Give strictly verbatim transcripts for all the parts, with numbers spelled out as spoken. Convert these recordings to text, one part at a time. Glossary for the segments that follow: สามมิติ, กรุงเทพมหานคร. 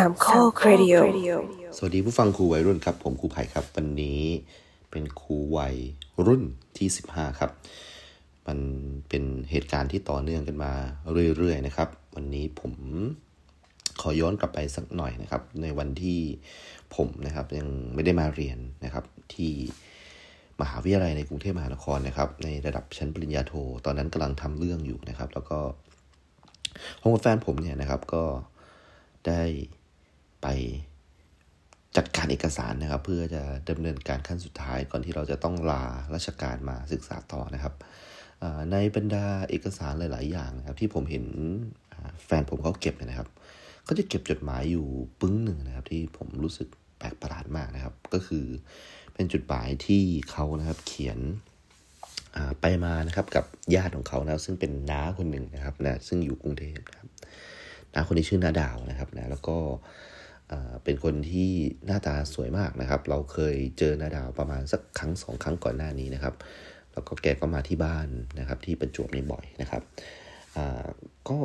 สามข้อครีดิโอสวัสดีผู้ฟังครูวัยรุ่นครับผมครูไผ่ครับวันนี้เป็นครูวัยรุ่นที่สิบห้าครับมันเป็นเหตุการณ์ที่ต่อเนื่องกันมาเรื่อยๆนะครับวันนี้ผมขอย้อนกลับไปสักหน่อยนะครับในวันที่ผมนะครับยังไม่ได้มาเรียนนะครับที่มหาวิทยาลัยในกรุงเทพมหานครนะครับในระดับชั้นปริญญาโทตอนนั้นกำลังทำเรื่องอยู่นะครับแล้วก็ผมกับแฟนผมเนี่ยนะครับก็ได้ไปจัดการเอกสารนะครับเพื่อจะดำเนินการขั้นสุดท้ายก่อนที่เราจะต้องลาราชการมาศึกษาต่อนะครับในบรรดาเอกสารหลายๆอย่างนะครับที่ผมเห็นแฟนผมเขาเก็บนะครับเขาจะเก็บจดหมายอยู่ปึ้งหนึ่งนะครับที่ผมรู้สึกแปลกประหลาดมากนะครับก็คือเป็นจดหมายที่เขานะครับเขียนไปมานะครับกับญาติของเขานะซึ่งเป็นน้าคนหนึ่งนะครับนะซึ่งอยู่กรุงเทพนะครับน้าคนนี้ชื่อน้าดาวนะครับนะแล้วก็เป็นคนที่หน้าตาสวยมากนะครับเราเคยเจอน้าดาวประมาณสักครั้งสองครั้งก่อนหน้านี้นะครับแล้วก็แกก็มาที่บ้านนะครับที่ประจวบนี่บ่อยนะครับก็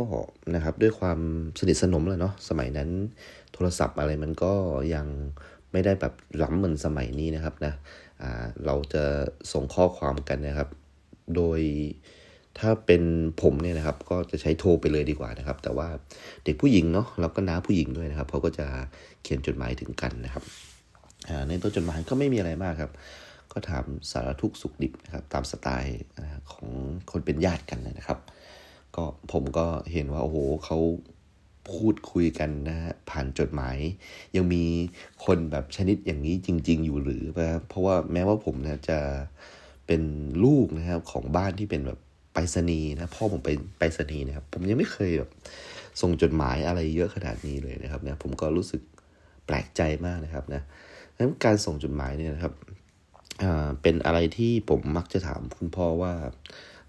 นะครับด้วยความสนิทสนมเลยเนาะสมัยนั้นโทรศัพท์อะไรมันก็ยังไม่ได้แบบล้ำเหมือนสมัยนี้นะครับนะเราจะส่งข้อความกันนะครับโดยถ้าเป็นผมเนี่ยนะครับก็จะใช้โทรไปเลยดีกว่านะครับแต่ว่าเด็กผู้หญิงเนาะแล้วก็น้าผู้หญิงด้วยนะครับเขาก็จะเขียนจดหมายถึงกันนะครับในตัวจดหมายก็ไม่มีอะไรมากครับก็ถามสารทุกข์สุขดิบนะครับตามสไตล์ของคนเป็นญาติกันนะครับก็ผมก็เห็นว่าโอ้โหเขาพูดคุยกันนะฮะผ่านจดหมายยังมีคนแบบชนิดอย่างนี้จริงๆอยู่หรือนะครับเพราะว่าแม้ว่าผมนะจะเป็นลูกนะครับของบ้านที่เป็นแบบไปรษณีย์นะพ่อผมเป็นไปรษณีย์นะครับผมยังไม่เคยแบบส่งจดหมายอะไรเยอะขนาดนี้เลยนะครับนะผมก็รู้สึกแปลกใจมากนะครับนะงั้นการส่งจดหมายเนี่ยนะครับอ่าเป็นอะไรที่ผมมักจะถามคุณพ่อว่า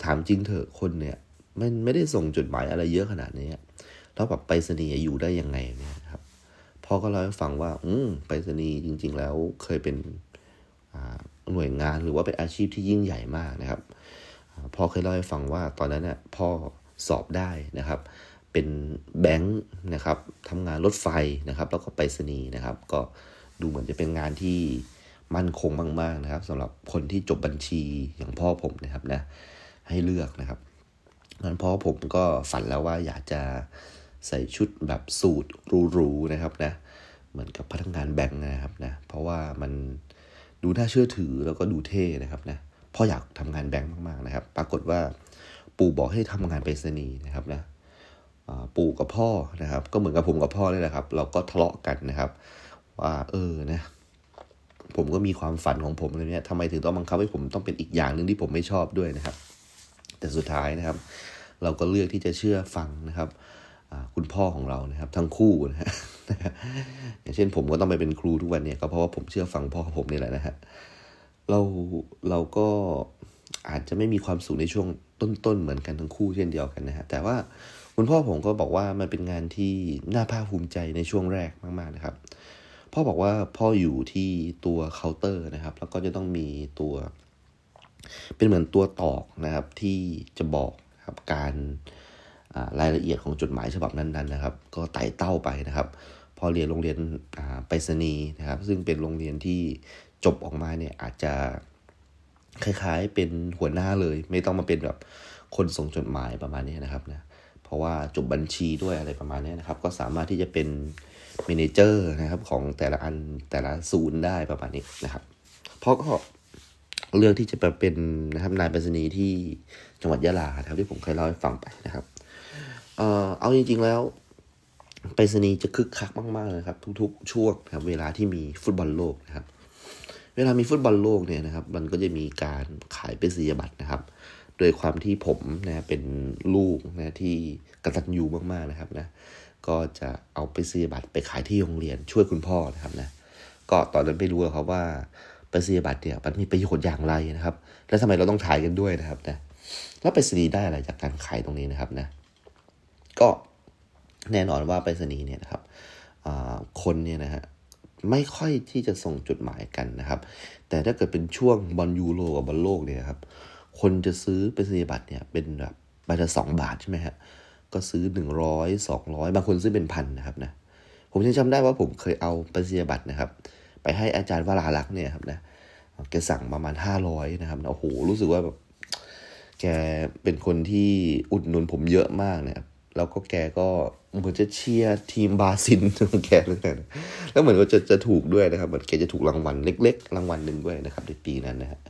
ถามจริงเถอะคนเนี่ยมันไม่ได้ส่งจดหมายอะไรเยอะขนาดนี้แล้วแบบไปรษณีย์อยู่ได้ยังไงเนี่ยครับพ่อก็เล่าให้ฟังว่าอืมไปรษณีย์จริงๆแล้วเคยเป็นหน่วยงานหรือว่าเป็นอาชีพที่ยิ่งใหญ่มากนะครับพ่อเคยเล่าให้ฟังว่าตอนนั้นเนี่ยพ่อสอบได้นะครับเป็นแบงค์นะครับทำงานรถไฟนะครับแล้วก็ไปรษณีย์นะครับก็ดูเหมือนจะเป็นงานที่มั่นคงมากๆนะครับสำหรับคนที่จบบัญชีอย่างพ่อผมนะครับนะให้เลือกนะครับงั้นพ่อผมก็ฝันแล้วว่าอยากจะใส่ชุดแบบสูทหรูๆนะครับนะเหมือนกับพนักงานแบงค์นะครับนะเพราะว่ามันดูน่าเชื่อถือแล้วก็ดูเท่นะครับนะพ่ออยากทำงานแบงค์มากๆนะครับปรากฏว่าปู่บอกให้ทำงานไปรษณีย์นะครับนะปู่กับพ่อนะครับก็เหมือนกับผมกับพ่อเลยนะครับเราก็ทะเลาะกันนะครับว่าเออนะผมก็มีความฝันของผมเลยเนี่ยทำไมถึงต้องบังคับให้ผมต้องเป็นอีกอย่างนึงที่ผมไม่ชอบด้วยนะครับแต่สุดท้ายนะครับเราก็เลือกที่จะเชื่อฟังนะครับคุณพ่อของเรานะครับทั้งคู่นะฮะอย่างเช่นผมก็ต้องไปเป็นครูทุกวันเนี่ยก็เพราะว่าผมเชื่อฟังพ่อผมนี่แหละนะฮะเราเราก็อาจจะไม่มีความสุขในช่วงต้นๆเหมือนกันทั้งคู่เช่นเดียวกันนะฮะแต่ว่าคุณพ่อผมก็บอกว่ามันเป็นงานที่น่าภาคภูมิใจในช่วงแรกมากๆนะครับพ่อบอกว่าพ่ออยู่ที่ตัวเคาน์เตอร์นะครับแล้วก็จะต้องมีตัวเป็นเหมือนตัวตอกนะครับที่จะบอกครับการรายละเอียดของจดหมายฉบับนั้นๆนะครับก็ไต่เต้าไปนะครับพอเรียนโรงเรียนไปรษณีย์นะครับซึ่งเป็นโรงเรียนที่จบออกมาเนี่ยอาจจะคล้ายๆเป็นหัวหน้าเลยไม่ต้องมาเป็นแบบคนส่งจดหมายประมาณนี้นะครับนะเพราะว่าจบบัญชีด้วยอะไรประมาณนี้นะครับก็สามารถที่จะเป็นเมเนเจอร์นะครับของแต่ละอันแต่ละศูนย์ได้ประมาณนี้นะครับเพราะก็เรื่องที่จะไปเป็นนะครับนายไปรษณีย์ที่จังหวัดยะลาครับที่ผมเคยเล่าให้ฟังไปนะครับเอ่อเอาจริงๆแล้วไปรษณีย์จะคึกคักมากๆเลยครับทุกๆช่วงนะครับเวลาที่มีฟุตบอลโลกนะครับเวลามีฟุตบอลโลกเนี่ยนะครับมันก็จะมีการขายไปรษณียบัตรนะครับโดยความที่ผมนะเป็นลูกนะที่กตัญญูมากๆนะครับนะก็จะเอาไปรษณียบัตรไปขายที่โรงเรียนช่วยคุณพ่อนะครับนะก็ตอนนั้นไม่รู้ครับว่าไปรษณียบัตรเนี่ยมันมีประโยชน์อย่างไรนะครับแล้วทำไมเราต้องขายกันด้วยนะครับนะแล้วไปรษณีย์ได้อะไรจากการขายตรงนี้นะครับนะก็แน่นอนว่าไปรษณีย์เนี่ยนะครับคนเนี่ยนะฮะไม่ค่อยที่จะส่งจดหมายกันนะครับแต่ถ้าเกิดเป็นช่วงบอลยูโรกับบอลโลกเนี่ยครับคนจะซื้อไปรษณียบัตรเนี่ยเป็นแบบใบละสองบาทใช่ไหมฮะก็ซื้อหนึ่งร้อย สองร้อยบางคนซื้อเป็นพันนะครับนะ ผมยังจำได้ว่าผมเคยเอาปริญญาบัตรนะครับไปให้อาจารย์วราลักษณ์เนี่ยครับนะแกสั่งประมาณห้าร้อยนะครับโอ้โหรู้สึกว่าแบบแกเป็นคนที่อุดหนุนผมเยอะมากนะครับแล้วก็แกก็เหมือนจะเชียร์ทีมบราซิลของแกนั่นแหละแล้วเหมือนว่าจะจะถูกด้วยนะครับเหมือนแกจะถูกรางวัลเล็กๆรางวัลนึงด้วยนะครับในปีนั้นนะฮะ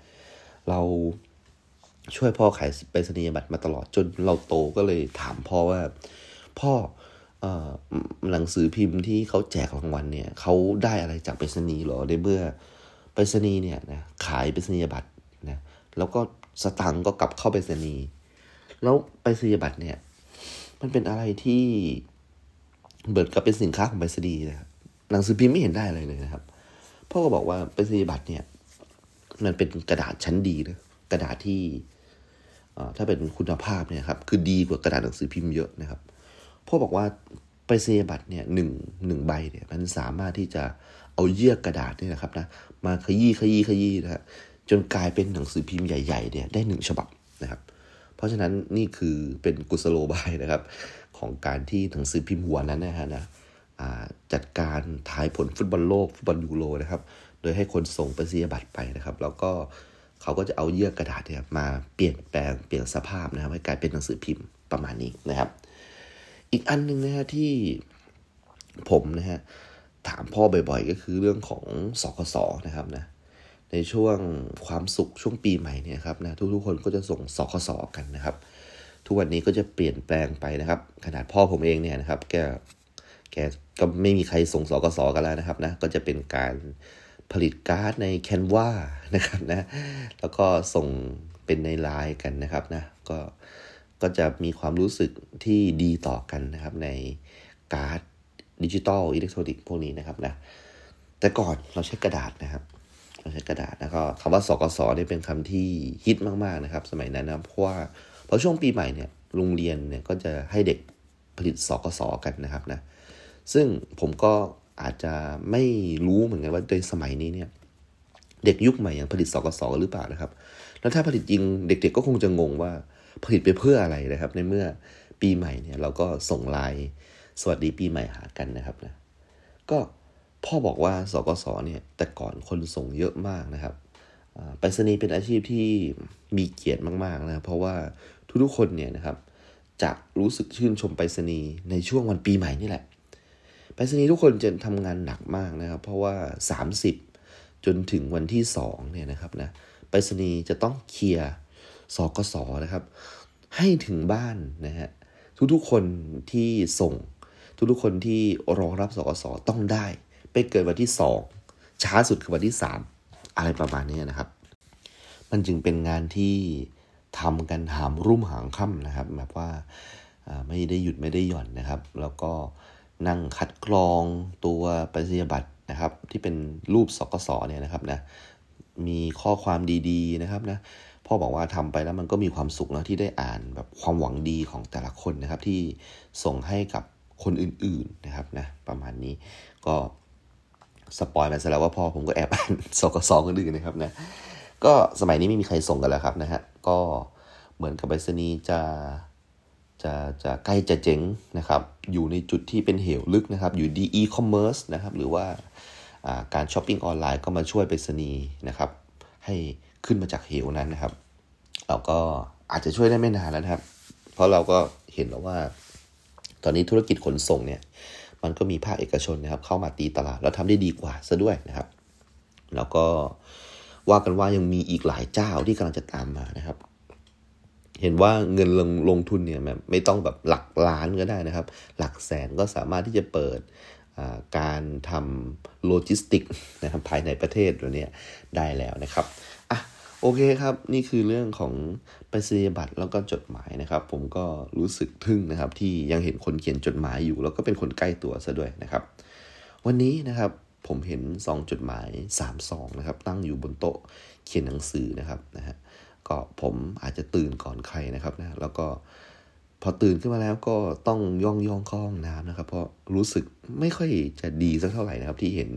เราช่วยพ่อขายไปสนียบัตรมาตลอดจนเราโตก็เลยถามพ่อว่าพ่อเอ่อหนังสือพิมพ์ที่เขาแจกรางวัลเนี่ยเขาได้อะไรจากไปสนีหรอในเมื่อไปสนีเนี่ยนะขายไปสนียบัตรนะแล้วก็สตังค์ก็กลับเข้าไปสนีแล้วไปสนียบัตรเนี่ยมันเป็นอะไรที่เบิดกับเป็นสินค้าของไปรษณีย์นะครับหนังสือพิมพ์ไม่เห็นได้อะไรเลยนะครับพ่อก็บอกว่าไปรษณียบัตรเนี่ยมันเป็นกระดาษชั้นดีนะกระดาษที่ถ้าเป็นคุณภาพเนี่ยครับคือดีกว่ากระดาษหนังสือพิมพ์เยอะนะครับพ่อบอกว่าไปรษณียบัตรเนี่ยหนึ่งหนึ่งใบเนี่ยมันสามารถที่จะเอาเยื่อกระดาษนี่นะครับนะมาขยี้ขยี้ขยี้นะฮะจนกลายเป็นหนังสือพิมพ์ใหญ่ๆเนี่ยได้หนึ่งฉบับนะครับเพราะฉะนั้นนี่คือเป็นกุศโลบายนะครับของการที่หนังสือพิมพ์หัวนั้นนะฮะนะจัดการทายผลฟุตบอลโลกฟุตบอลยูโรนะครับโดยให้คนส่งไปเสียบัตรไปนะครับแล้วก็เขาก็จะเอาเยื่อกระดาษเนี่ยมาเปลี่ยนแปลงเปลี่ยนสภาพนะครับให้กลายเป็นหนังสือพิมพ์ประมาณนี้นะครับอีกอันนึงนะฮะที่ผมนะฮะถามพ่อบ่อยๆก็คือเรื่องของสกส.นะครับนะในช่วงความสุขช่วงปีใหม่เนี่ยครับนะทุกๆคนก็จะส่งสคสกันนะครับทุกวันนี้ก็จะเปลี่ยนแปลงไปนะครับขนาดพ่อผมเองเนี่ยนะครับแกแกก็ไม่มีใครส่งสคสกันแล้วนะครับนะก็จะเป็นการผลิตการ์ดใน Canva นะครับนะแล้วก็ส่งเป็นใน ไลน์ กันนะครับนะก็ก็จะมีความรู้สึกที่ดีต่อกันนะครับในการ์ดดิจิตอลอิเล็กทรอนิกส์พวกนี้นะครับนะแต่ก่อนเราใช้กระดาษนะครับเราใช้กระดาษแล้วก็คำว่าสกสเนี่ยเป็นคำที่ฮิตมากๆนะครับสมัยนั้นนะเพราะว่าพอช่วงปีใหม่เนี่ยโรงเรียนเนี่ยก็จะให้เด็กผลิตสกสกันนะครับนะซึ่งผมก็อาจจะไม่รู้เหมือนกันว่าในสมัยนี้เนี่ยเด็กยุคใหม่ยังผลิตสกสหรือเปล่านะครับแล้วถ้าผลิตจริงเด็กๆ ก็คงจะงงว่าผลิตไปเพื่ออะไรนะครับในเมื่อปีใหม่เนี่ยเราก็ส่งไลน์สวัสดีปีใหม่หากันนะครับนะก็พ่อบอกว่าสกสเนี่ยแต่ก่อนคนส่งเยอะมากนะครับไปรษณีย์เป็นอาชีพที่มีเกียรติมากๆนะเพราะว่าทุกๆคนเนี่ยนะครับจะรู้สึกชื่นชมไปรษณีย์ในช่วงวันปีใหม่นี่แหละไปรษณีย์ทุกคนจะทำงานหนักมากนะครับเพราะว่าสามสิบจนถึงวันที่สองเนี่ยนะครับนะไปรษณีย์จะต้องเคลียร์สกสนะครับให้ถึงบ้านนะฮะทุกๆคนที่ส่งทุกๆคนที่รอรับสกสต้องได้ไปเกิดวันที่สองช้าสุดคือวันที่สามอะไรประมาณนี้นะครับมันจึงเป็นงานที่ทำกันหามรุ่มหางค่ำนะครับแบบว่าไม่ได้หยุดไม่ได้หย่อนนะครับแล้วก็นั่งคัดกรองตัวไปรษณียบัตรนะครับที่เป็นรูปสกสเนี่ยนะครับนะมีข้อความดีๆนะครับนะพ่อบอกว่าทำไปแล้วมันก็มีความสุขนะที่ได้อ่านแบบความหวังดีของแต่ละคนนะครับที่ส่งให้กับคนอื่นๆนะครับนะประมาณนี้ก็สปอยล์มาซะแล้วว่าพ่อผมก็แอบอ่านสกสคนอื่นนะครับนะก็สมัยนี้ไม่มีใครส่งกันแล้วครับนะฮะก็เหมือนกับไปรษณีย์จะจะจะใกล้จะเจ๊งนะครับอยู่ในจุดที่เป็นเหวลึกนะครับอยู่ดีอีคอมเมิร์ซนะครับหรือว่าอ่าการช้อปปิ้งออนไลน์ก็มาช่วยไปรษณีย์นะครับให้ขึ้นมาจากเหวนั้นนะครับเราก็อาจจะช่วยได้ไม่นานแล้วนะครับเพราะเราก็เห็นแล้วว่าตอนนี้ธุรกิจขนส่งเนี่ยมันก็มีภาคเอกชนนะครับเข้ามาตีตลาดแล้วทำได้ดีกว่าซะด้วยนะครับแล้วก็ว่ากันว่ายังมีอีกหลายเจ้าที่กำลังจะตามมานะครับเห็นว่าเงินลงลงทุนเนี่ยไม่ต้องแบบหลักล้านก็ได้นะครับหลักแสนก็สามารถที่จะเปิดการทำโลจิสติกนะครับภายในประเทศตัวนี้ได้แล้วนะครับอ่ะโอเคครับนี่คือเรื่องของไปรษณียบัตรแล้วก็จดหมายนะครับผมก็รู้สึกทึ่งนะครับที่ยังเห็นคนเขียนจดหมายอยู่แล้วก็เป็นคนใกล้ตัวซะด้วยนะครับวันนี้นะครับผมเห็นซองจดหมายสามซองนะครับตั้งอยู่บนโต๊ะเขียนหนังสือนะครับนะฮะก็ผมอาจจะตื่นก่อนใครนะครับนะแล้วก็พอตื่นขึ้นมาแล้วก็ต้องย่องย่องเข้าห้องน้ำนะครับเพราะรู้สึกไม่ค่อยจะดีสักเท่าไหร่นะครับที่เห็น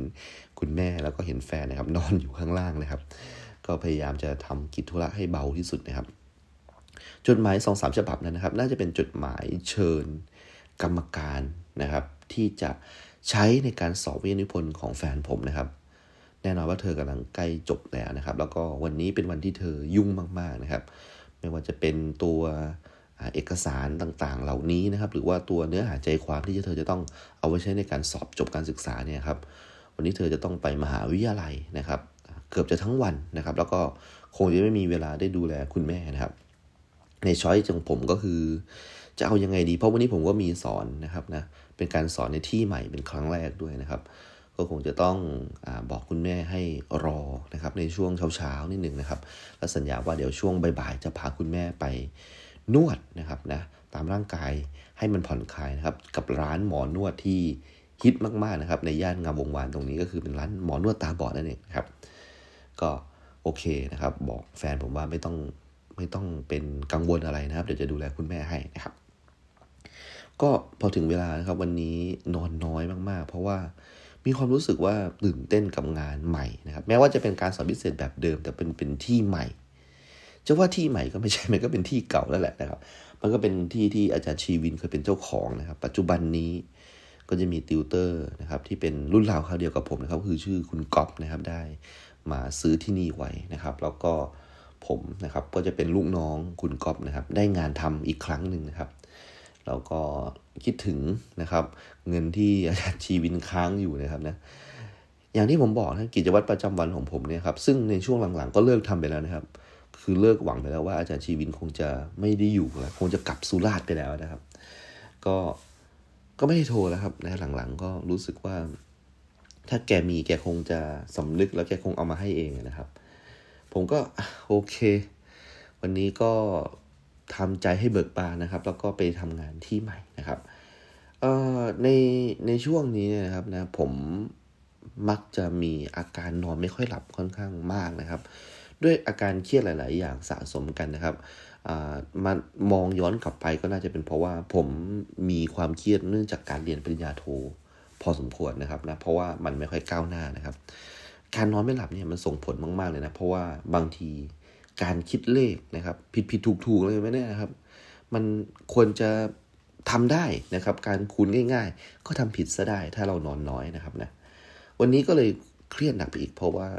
คุณแม่แล้วก็เห็นแฟนนะครับนอนอยู่ข้างล่างนะครับก็พยายามจะทำกิจธุระให้เบาที่สุดนะครับจดหมาย สองถึงสาม ฉบับนั้นนะครับน่าจะเป็นจดหมายเชิญกรรมการนะครับที่จะ ใช้ในการสอบวิทยานิพนธ์ของแฟนผมนะครับแน่นอนว่าเธอกำลังใกล้จบแล้วนะครับแล้วก็วันนี้เป็นวันที่เธอยุ่งมากๆนะครับไม่ว่าจะเป็นตัวเอกสารต่างๆเหล่านี้นะครับหรือว่าตัวเนื้อหาใจความที่เธอจะต้องเอาไว้ใช้ในการสอบจบการศึกษาเนี่ยครับวันนี้เธอจะต้องไปมหาวิทยาลัยนะครับเกือบจะทั้งวันนะครับแล้วก็คงจะไม่มีเวลาได้ดูแลคุณแม่นะครับในช้อยส์ของผมก็คือจะเอายังไงดีเพราะวันนี้ผมก็มีสอนนะครับนะเป็นการสอนในที่ใหม่เป็นครั้งแรกด้วยนะครับก็คงจะต้องอ่าบอกคุณแม่ให้รอนะครับในช่วงเช้าๆนิดนึงนะครับและสัญญาว่าเดี๋ยวช่วงบ่ายๆจะพาคุณแม่ไปนวดนะครับนะตามร่างกายให้มันผ่อนคลายนะครับกับร้านหมอนวดที่ฮิตมากๆนะครับในย่านงามวงวานตรงนี้ก็คือเป็นร้านหมอนวดตาบอดนั่นเองครับก็โอเคนะครับบอกแฟนผมว่าไม่ต้องไม่ต้องเป็นกังวลอะไรนะครับเดี๋ยวจะดูแลคุณแม่ให้นะครับก็พอถึงเวลานะครับวันนี้นอนน้อยมากๆเพราะว่ามีความรู้สึกว่าตื่นเต้นกับงานใหม่นะครับแม้ว่าจะเป็นการสอนพิเศษแบบเดิมแต่เป็นเป็นที่ใหม่จะว่าที่ใหม่ก็ไม่ใช่มันก็เป็นที่เก่าแล้วแหละนะครับมันก็เป็นที่ที่อาจารย์ชีวินเคยเป็นเจ้าของนะครับปัจจุบันนี้ก็จะมีติวเตอร์นะครับที่เป็นรุ่นราวคราวเดียวกับผมนะครับคือชื่อคุณก๊อฟนะครับได้มาซื้อที่นี่ไว้นะครับแล้วก็ผมนะครับก็จะเป็นลูกน้องคุณก๊อฟนะครับได้งานทำอีกครั้งหนึ่งนะครับแล้วก็คิดถึงนะครับเงินที่อาจารย์ชีวินค้างอยู่นะครับนะอย่างที่ผมบอกนะกิจวัตรประจำวันของผมเนี่ยครับซึ่งในช่วงหลังๆก็เลิกทำไปแล้วนะครับคือเลิกหวังไปแล้วว่าอาจารย์ชีวินคงจะไม่ได้อยู่แล้วคงจะกลับสุราษฎร์ไปแล้วนะครับก็ก็ไม่ได้โทรแล้วครับนะหลังๆก็รู้สึกว่าถ้าแกมีแกคงจะสำนึกแล้วแกคงเอามาให้เองนะครับผมก็โอเควันนี้ก็ทำใจให้เบิกบานนะครับแล้วก็ไปทำงานที่ใหม่นะครับเอ่อในในช่วงนี้นะครับนะผมมักจะมีอาการนอนไม่ค่อยหลับค่อนข้างมากนะครับด้วยอาการเครียดหลายๆอย่างสะสมกันนะครับมามองย้อนกลับไปก็น่าจะเป็นเพราะว่าผมมีความเครียดเนื่องจากการเรียนปริญญาโทพอสมควรนะครับนะเพราะว่ามันไม่ค่อยก้าวหน้านะครับการนอนไม่หลับเนี่ยมันส่งผลมากๆเลยนะเพราะว่าบางทีการคิดเลขนะครับผิดๆถูกๆเลยไม่แน่นะครับมันควรจะทำได้นะครับการคูณง่ายๆก็ทำผิดซะได้ถ้าเรานอนน้อยนะครับนะวันนี้ก็เลยเครียดหนักไปอีกเพราะว่า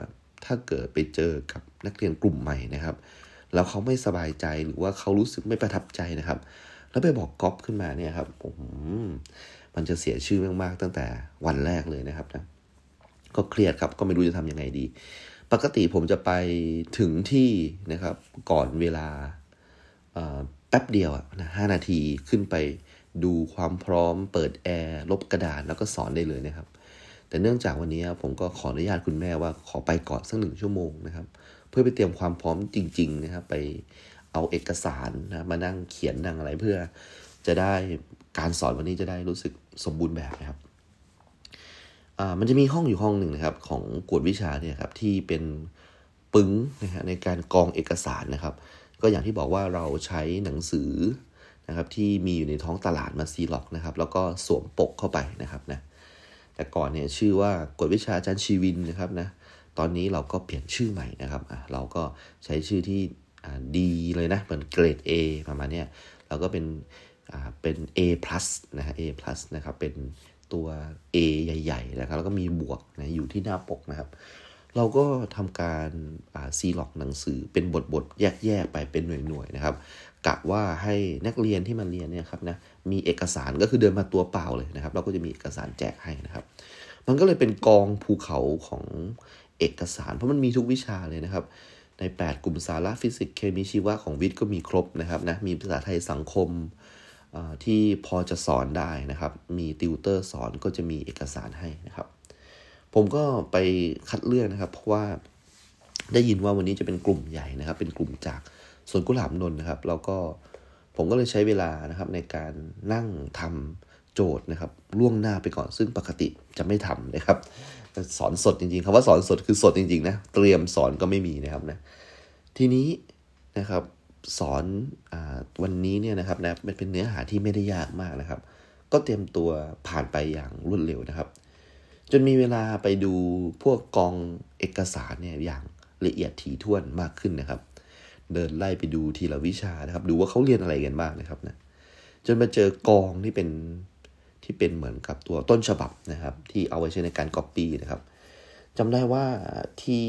ถ้าเกิดไปเจอกับนักเรียนกลุ่มใหม่นะครับแล้วเขาไม่สบายใจหรือว่าเขารู้สึกไม่ประทับใจนะครับแล้วไปบอกก๊อปขึ้นมาเนี่ยครับผมมันจะเสียชื่อมากๆตั้งแต่วันแรกเลยนะครับนะก็เครียดครับก็ไม่รู้จะทำยังไงดีปกติผมจะไปถึงที่นะครับก่อนเวลาแป๊บเดียวนะห้านาทีขึ้นไปดูความพร้อมเปิดแอร์ลบกระดาษแล้วก็สอนได้เลยนะครับแต่เนื่องจากวันนี้ผมก็ขออนุญาตคุณแม่ว่าขอไปก่อนสักหนึ่งชั่วโมงนะครับเพื่อไปเตรียมความพร้อมจริงๆนะครับไปเอาเอกสารนะมานั่งเขียนนั่งอะไรเพื่อจะได้การสอนวันนี้จะได้รู้สึกสมบูรณ์แบบนะครับอ่ามันจะมีห้องอยู่ห้องหนึ่งนะครับของกวดวิชาเนี่ยครับที่เป็นปึ้งนะฮะในการกองเอกสารนะครับก็อย่างที่บอกว่าเราใช้หนังสือนะครับที่มีอยู่ในท้องตลาดมาซีล็อกนะครับแล้วก็สวมปกเข้าไปนะครับนะแต่ก่อนเนี่ยชื่อว่ากวดวิชาอาจารย์ชีวินนะครับนะตอนนี้เราก็เปลี่ยนชื่อใหม่นะครับเราก็ใช้ชื่อที่ดีเลยนะเหมือนเกรด A ประมาณนี้เราก็เป็นเป็น A+ นะฮะ A+ นะครับเป็นตัว A ใหญ่ๆนะครับแล้วก็มีบวกนะอยู่ที่หน้าปกนะครับเราก็ทำการซีล็อกหนังสือเป็นบทๆแยกๆไปเป็นหน่วยๆนะครับกะว่าให้นักเรียนที่มาเรียนเนี่ยครับนะมีเอกสารก็คือเดินมาตัวเปล่าเลยนะครับเราก็จะมีเอกสารแจกให้นะครับมันก็เลยเป็นกองภูเขาของเอกสารเพราะมันมีทุกวิชาเลยนะครับในแปดกลุ่มสาระฟิสิกส์เคมีชีวะของวิทย์ก็มีครบนะครับนะมีภาษาไทยสังคมที่พอจะสอนได้นะครับมีติวเตอร์สอนก็จะมีเอกสารให้นะครับผมก็ไปคัดเลือกนะครับเพราะว่าได้ยินว่าวันนี้จะเป็นกลุ่มใหญ่นะครับเป็นกลุ่มจากสวนกุหลาบนนท์นะครับแล้วก็ผมก็เลยใช้เวลานะครับในการนั่งทำโจทย์นะครับล่วงหน้าไปก่อนซึ่งปกติจะไม่ทำนะครับสอนสดจริงๆคำว่าสอนสดคือสดจริงๆนะเตรียมสอนก็ไม่มีนะครับนะทีนี้นะครับสอนอ่าวันนี้เนี่ยนะครับนะมันเป็นเนื้อหาที่ไม่ได้ยากมากนะครับก็เตรียมตัวผ่านไปอย่างรวดเร็วนะครับจนมีเวลาไปดูพวกกองเอกสารเนี่ยอย่างละเอียดถี่ถ้วนมากขึ้นนะครับเดินไล่ไปดูทีละวิชานะครับดูว่าเขาเรียนอะไรกันบ้างนะครับนะจนมาเจอกองที่เป็น ที่เป็นเหมือนกับตัวต้นฉบับนะครับที่เอาไว้ใช้ในการก๊อปปี้นะครับจำได้ว่าที่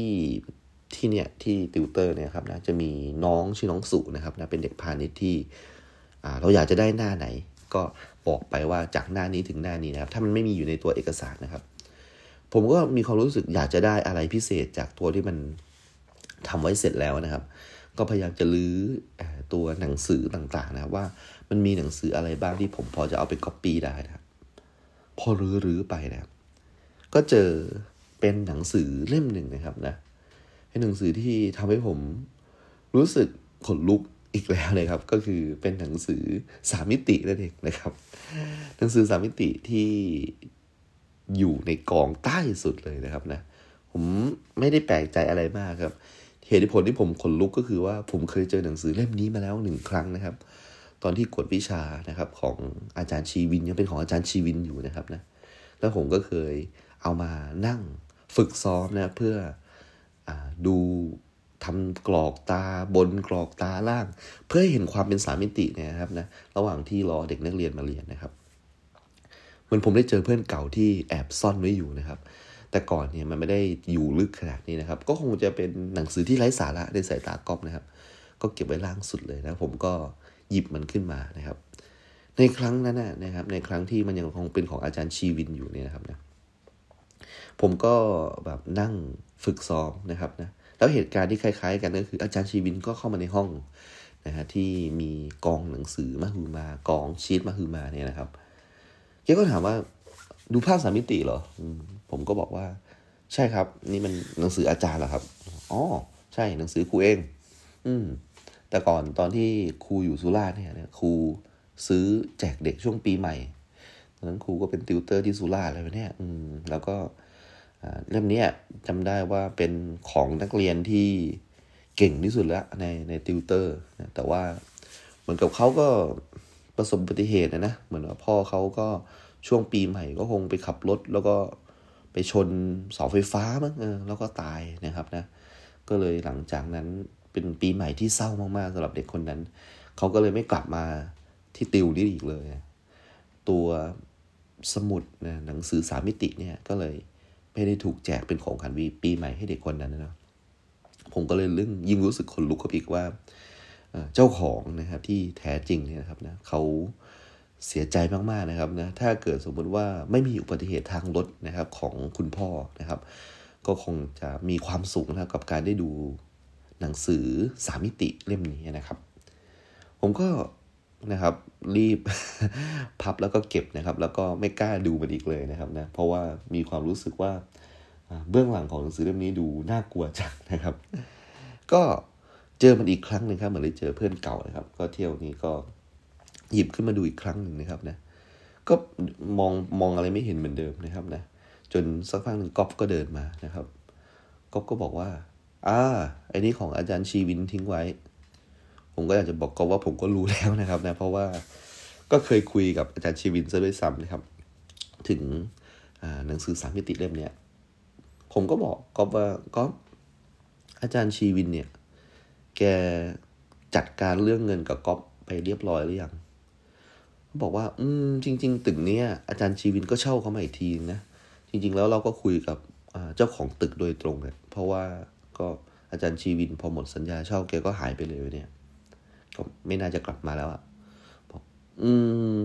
ที่เนี่ยที่ติวเตอร์เนี่ยครับนะจะมีน้องชื่อน้องสุนะครับนะเป็นเด็กพาณิชย์ที่เราอยากจะได้หน้าไหนก็บอกไปว่าจากหน้านี้ถึงหน้านี้นะครับถ้ามันไม่มีอยู่ในตัวเอกสารนะครับผมก็มีความรู้สึกอยากจะได้อะไรพิเศษจากตัวที่มันทำไว้เสร็จแล้วนะครับก็พยายามจะลื้อตัวหนังสือต่างๆนะว่ามันมีหนังสืออะไรบ้างที่ผมพอจะเอาไปก๊อปปี้ได้นะครับพอรื้อๆไปนะครับก็เจอเป็นหนังสือเล่มหนึ่งนะครับนะเป็นหนังสือที่ทำให้ผมรู้สึกขนลุกอีกแล้วเลยครับก็คือเป็นหนังสือสามมิตินั่นเองนะครับหนังสือสามมิติที่อยู่ในกองใต้สุดเลยนะครับนะผมไม่ได้แปลกใจอะไรมากครับเหตุผลที่ผมขนลุกก็คือว่าผมเคยเจอหนังสือเล่มนี้มาแล้วหนึ่งครั้งนะครับตอนที่กวดวิชานะครับของอาจารย์ชีวินยังเป็นของอาจารย์ชีวินอยู่นะครับนะแล้วผมก็เคยเอามานั่งฝึกซ้อมนะเพื่อดูทำกรอกตาบนกรอกตาล่างเพื่อให้เห็นความเป็นสามมิตินะครับนะระหว่างที่รอเด็กนักเรียนมาเรียนนะครับเหมือนผมได้เจอเพื่อนเก่าที่แอบซ่อนไว้อยู่นะครับแต่ก่อนเนี่ยมันไม่ได้อยู่ลึกขนาดนี้นะครับก็คงจะเป็นหนังสือที่ไร้สาระในสายตากอบนะครับก็เก็บไว้ล่างสุดเลยนะผมก็หยิบมันขึ้นมานะครับในครั้งนั้นนะครับในครั้งที่มันยังคงเป็นของอาจารย์ชีวินอยู่เนี่ยนะครับนะผมก็แบบนั่งฝึกซ้อมนะครับนะแล้วเหตุการณ์ที่คล้ายๆกันก็คืออาจารย์ชีวินก็เข้ามาในห้องนะฮะที่มีกองหนังสือมหึมากองชีทมหึมาเนี่ยนะครับแกก็ถามว่าดูภาพสามมิติเหรอผมก็บอกว่าใช่ครับนี่มันหนังสืออาจารย์เหรอครับอ๋อใช่หนังสือครูเองอืมแต่ก่อนตอนที่ครูอยู่สุราษฎร์เนี่ยครูซื้อแจกเด็กช่วงปีใหม่ตอนนั้นครูก็เป็นติวเตอร์ที่สุราษฎร์อะไรแบบเนี้ยอืมแล้วก็เล่มนี้จำได้ว่าเป็นของนักเรียนที่เก่งที่สุดแล้วในในติวเตอร์นะแต่ว่าเหมือนกับเขาก็ประสบอุบัติเหตุนะนะเหมือนว่าพ่อเขาก็ช่วงปีใหม่ก็คงไปขับรถแล้วก็ไปชนเสาไฟฟ้ามั้งเออแล้วก็ตายนะครับนะก็เลยหลังจากนั้นเป็นปีใหม่ที่เศร้ามากๆสำหรับเด็กคนนั้นเขาก็เลยไม่กลับมาที่ติวนี้อีกเลยตัวสมุดนะหนังสือสามมิติเนี่ยก็เลยไม่ได้ถูกแจกเป็นของขวัญปีใหม่ให้เด็กคนนั้นนะผมก็เลยเรื่องยิ่งรู้สึกขนลุกขึ้นอีกว่าเจ้าของนะครับที่แท้จริงเนี่ยนะครับนะเขาเสียใจมากๆนะครับนะถ้าเกิดสมมติว่าไม่มีอุบัติเหตุทางรถนะครับของคุณพ่อนะครับก็คงจะมีความสุขนะครับกับการได้ดูหนังสือสามมิติเล่มนี้นะครับผมก็นะครับรีบ พับแล้วก็เก็บนะครับแล้วก็ไม่กล้าดูมันอีกเลยนะครับนะเพราะว่ามีความรู้สึกว่าเบื้องหลังของหนังสือเล่มนี้ดูน่ากลัวจังนะครับ ก็เจอมันอีกครั้งนึงครับเหมือนได้เจอเพื่อนเก่านะครับก็เที่ยวนี้ก็หยิบขึ้นมาดูอีกครั้งนึงนะครับนะก็มองมองอะไรไม่เห็นเหมือนเดิมนะครับนะจนสักพักนึงก๊อฟก็เดินมานะครับก๊อฟก็บอกว่าอ่าไอ้นี่ของอาจารย์ชีวินทิ้งไว้ผมก็อยากจะบอกก็ว่าผมก็รู้แล้วนะครับนะเพราะว่าก็เคยคุยกับอาจารย์ชีวินซะด้วยซ้ำนะครับถึงหนังสือสามมิติเล่มนี้ผมก็บอกก็ว่าก็อาจารย์ชีวินเนี่ยแกจัดการเรื่องเงินกับก๊อฟไปเรียบร้อยหรือยังบอกว่าอืมจริงๆตึกนี้อาจารย์ชีวินก็เช่าเขามาอีกทีนะจริงๆแล้วเราก็คุยกับเจ้าของตึกโดยตรงเลยเพราะว่าก็อาจารย์ชีวินพอหมดสัญญาเช่าแกก็หายไปเลยเนี่ยก็ไม่น่าจะกลับมาแล้วอ่ะบอกอื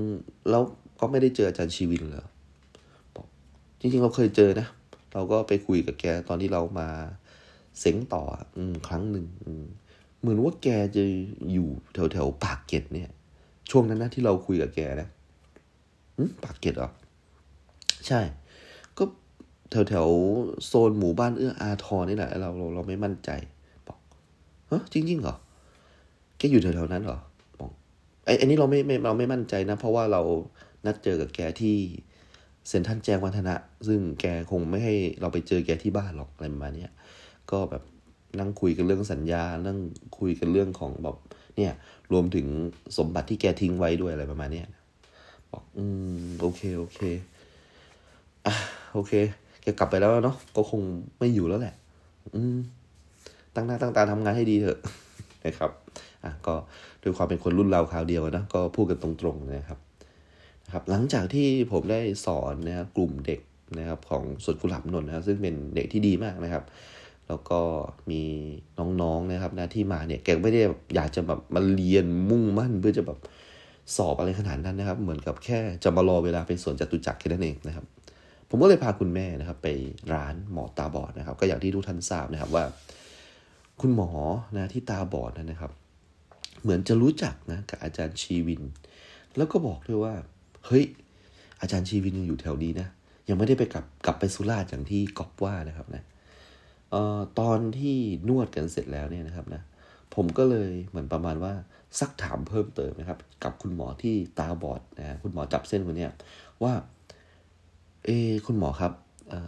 มแล้วก็ไม่ได้เจออาจารย์ชีวินเหรอบอกจริงๆเราเคยเจอนะเราก็ไปคุยกับแกตอนที่เรามาเซ็งต่ออืมครั้งหนึ่งเหมือนว่าแกจะอยู่แถวๆปากเกร็ดเนี่ยช่วงนั้นนะที่เราคุยกับแกนะปากเกร็ดเหรอใช่ก็แถวๆโซนหมู่บ้านเอื้ออาทรนี่แหละเราเราเราไม่มั่นใจบอกเฮ้ยจริงๆเหรอแกอยู่แถวๆนั้นเหรอบอกไอ้อันนี้เราไม่ไม่เราไม่มั่นใจนะเพราะว่าเรานัดเจอกับแกที่เซ็นทรัลแจ้งวัฒนะซึ่งแกคงไม่ให้เราไปเจอแกที่บ้านหรอกอะไรประมาณนี้ก็แบบนั่งคุยกันเรื่องสัญญานั่งคุยกันเรื่องของแบบเนี่ยรวมถึงสมบัติที่แกทิ้งไว้ด้วยอะไรประมาณนี้บอกอืมโอเคโอเคอ่ะโอเคแกกลับไปแล้วเนาะก็คงไม่อยู่แล้วแหละอืมตั้งหน้าตั้งตาทำงานให้ดีเถอะนะครับอ่ะก็ด้วยความเป็นคนรุ่นเราคราวเดียวนะก็พูดกันตรงๆนะครับ นะครับหลังจากที่ผมได้สอนนะครับกลุ่มเด็กนะครับของสวนกุหลาบนนท์นะซึ่งเป็นเด็กที่ดีมากนะครับแล้วก็มีน้องๆนะครับนะที่มาเนี่ยแกไม่ได้แบบอยากจะแบบมาเรียนมุ่งมั่นเพื่อจะแบบสอบอะไรขนาดนั้นนะครับเหมือนกับแค่จะมารอเวลาไปสวนจตุจักรแค่นั้นเองนะครับผมก็เลยพาคุณแม่นะครับไปร้านหมอตาบอดนะครับก็อย่างที่ทุกท่านทราบนะครับว่าคุณหมอนะที่ตาบอดนะครับเหมือนจะรู้จักนะกับอาจารย์ชีวินแล้วก็บอกด้วยว่าเฮ้ยอาจารย์ชีวินยังอยู่แถวนี้นะยังไม่ได้ไปกลับกลับไปสุราษฎร์อย่างที่ก๊อฟว่านะครับนะเอ่อตอนที่นวดกันเสร็จแล้วเนี่ยนะครับนะผมก็เลยเหมือนประมาณว่าซักถามเพิ่มเติมนะครับกับคุณหมอที่ตาบอดนะคุณหมอจับเส้นคนเนี้ยว่าเอคุณหมอครับ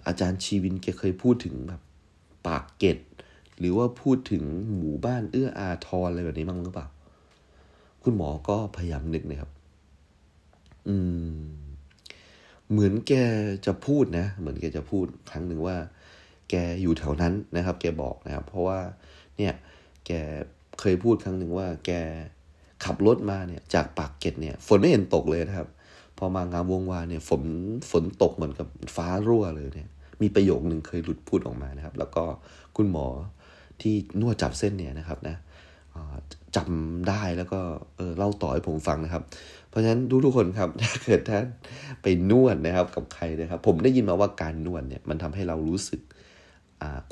อาจารย์ชีวินแกเคยพูดถึงแบบปากเกร็ดหรือว่าพูดถึงหมู่บ้านเอื้ออาทรอะไรแบบนี้มั้งหรือเปล่าคุณหมอก็พยายามนึกนะครับอืมเหมือนแกจะพูดนะเหมือนแกจะพูดครั้งหนึ่งว่าแกอยู่แถวนั้นนะครับแกบอกนะครับเพราะว่าเนี่ยแกเคยพูดครั้งหนึ่งว่าแกขับรถมาเนี่ยจากปากเกร็ดเนี่ยฝนไม่เห็นตกเลยนะครับพอมางามวงวานเนี่ยฝนฝนตกเหมือนกับฟ้ารั่วเลยเนี่ยมีประโยคนึงเคยหลุดพูดออกมานะครับแล้วก็คุณหมอที่นวดจับเส้นเนี่ยนะครับนะจำได้แล้วก็เออเล่าต่อให้ผมฟังนะครับเพราะฉะนั้นทุกๆคนครับถ้าเกิดท่านไปนวดนะครับกับใครนะครับผมได้ยินมาว่าการนวดเนี่ยมันทำให้เรารู้สึก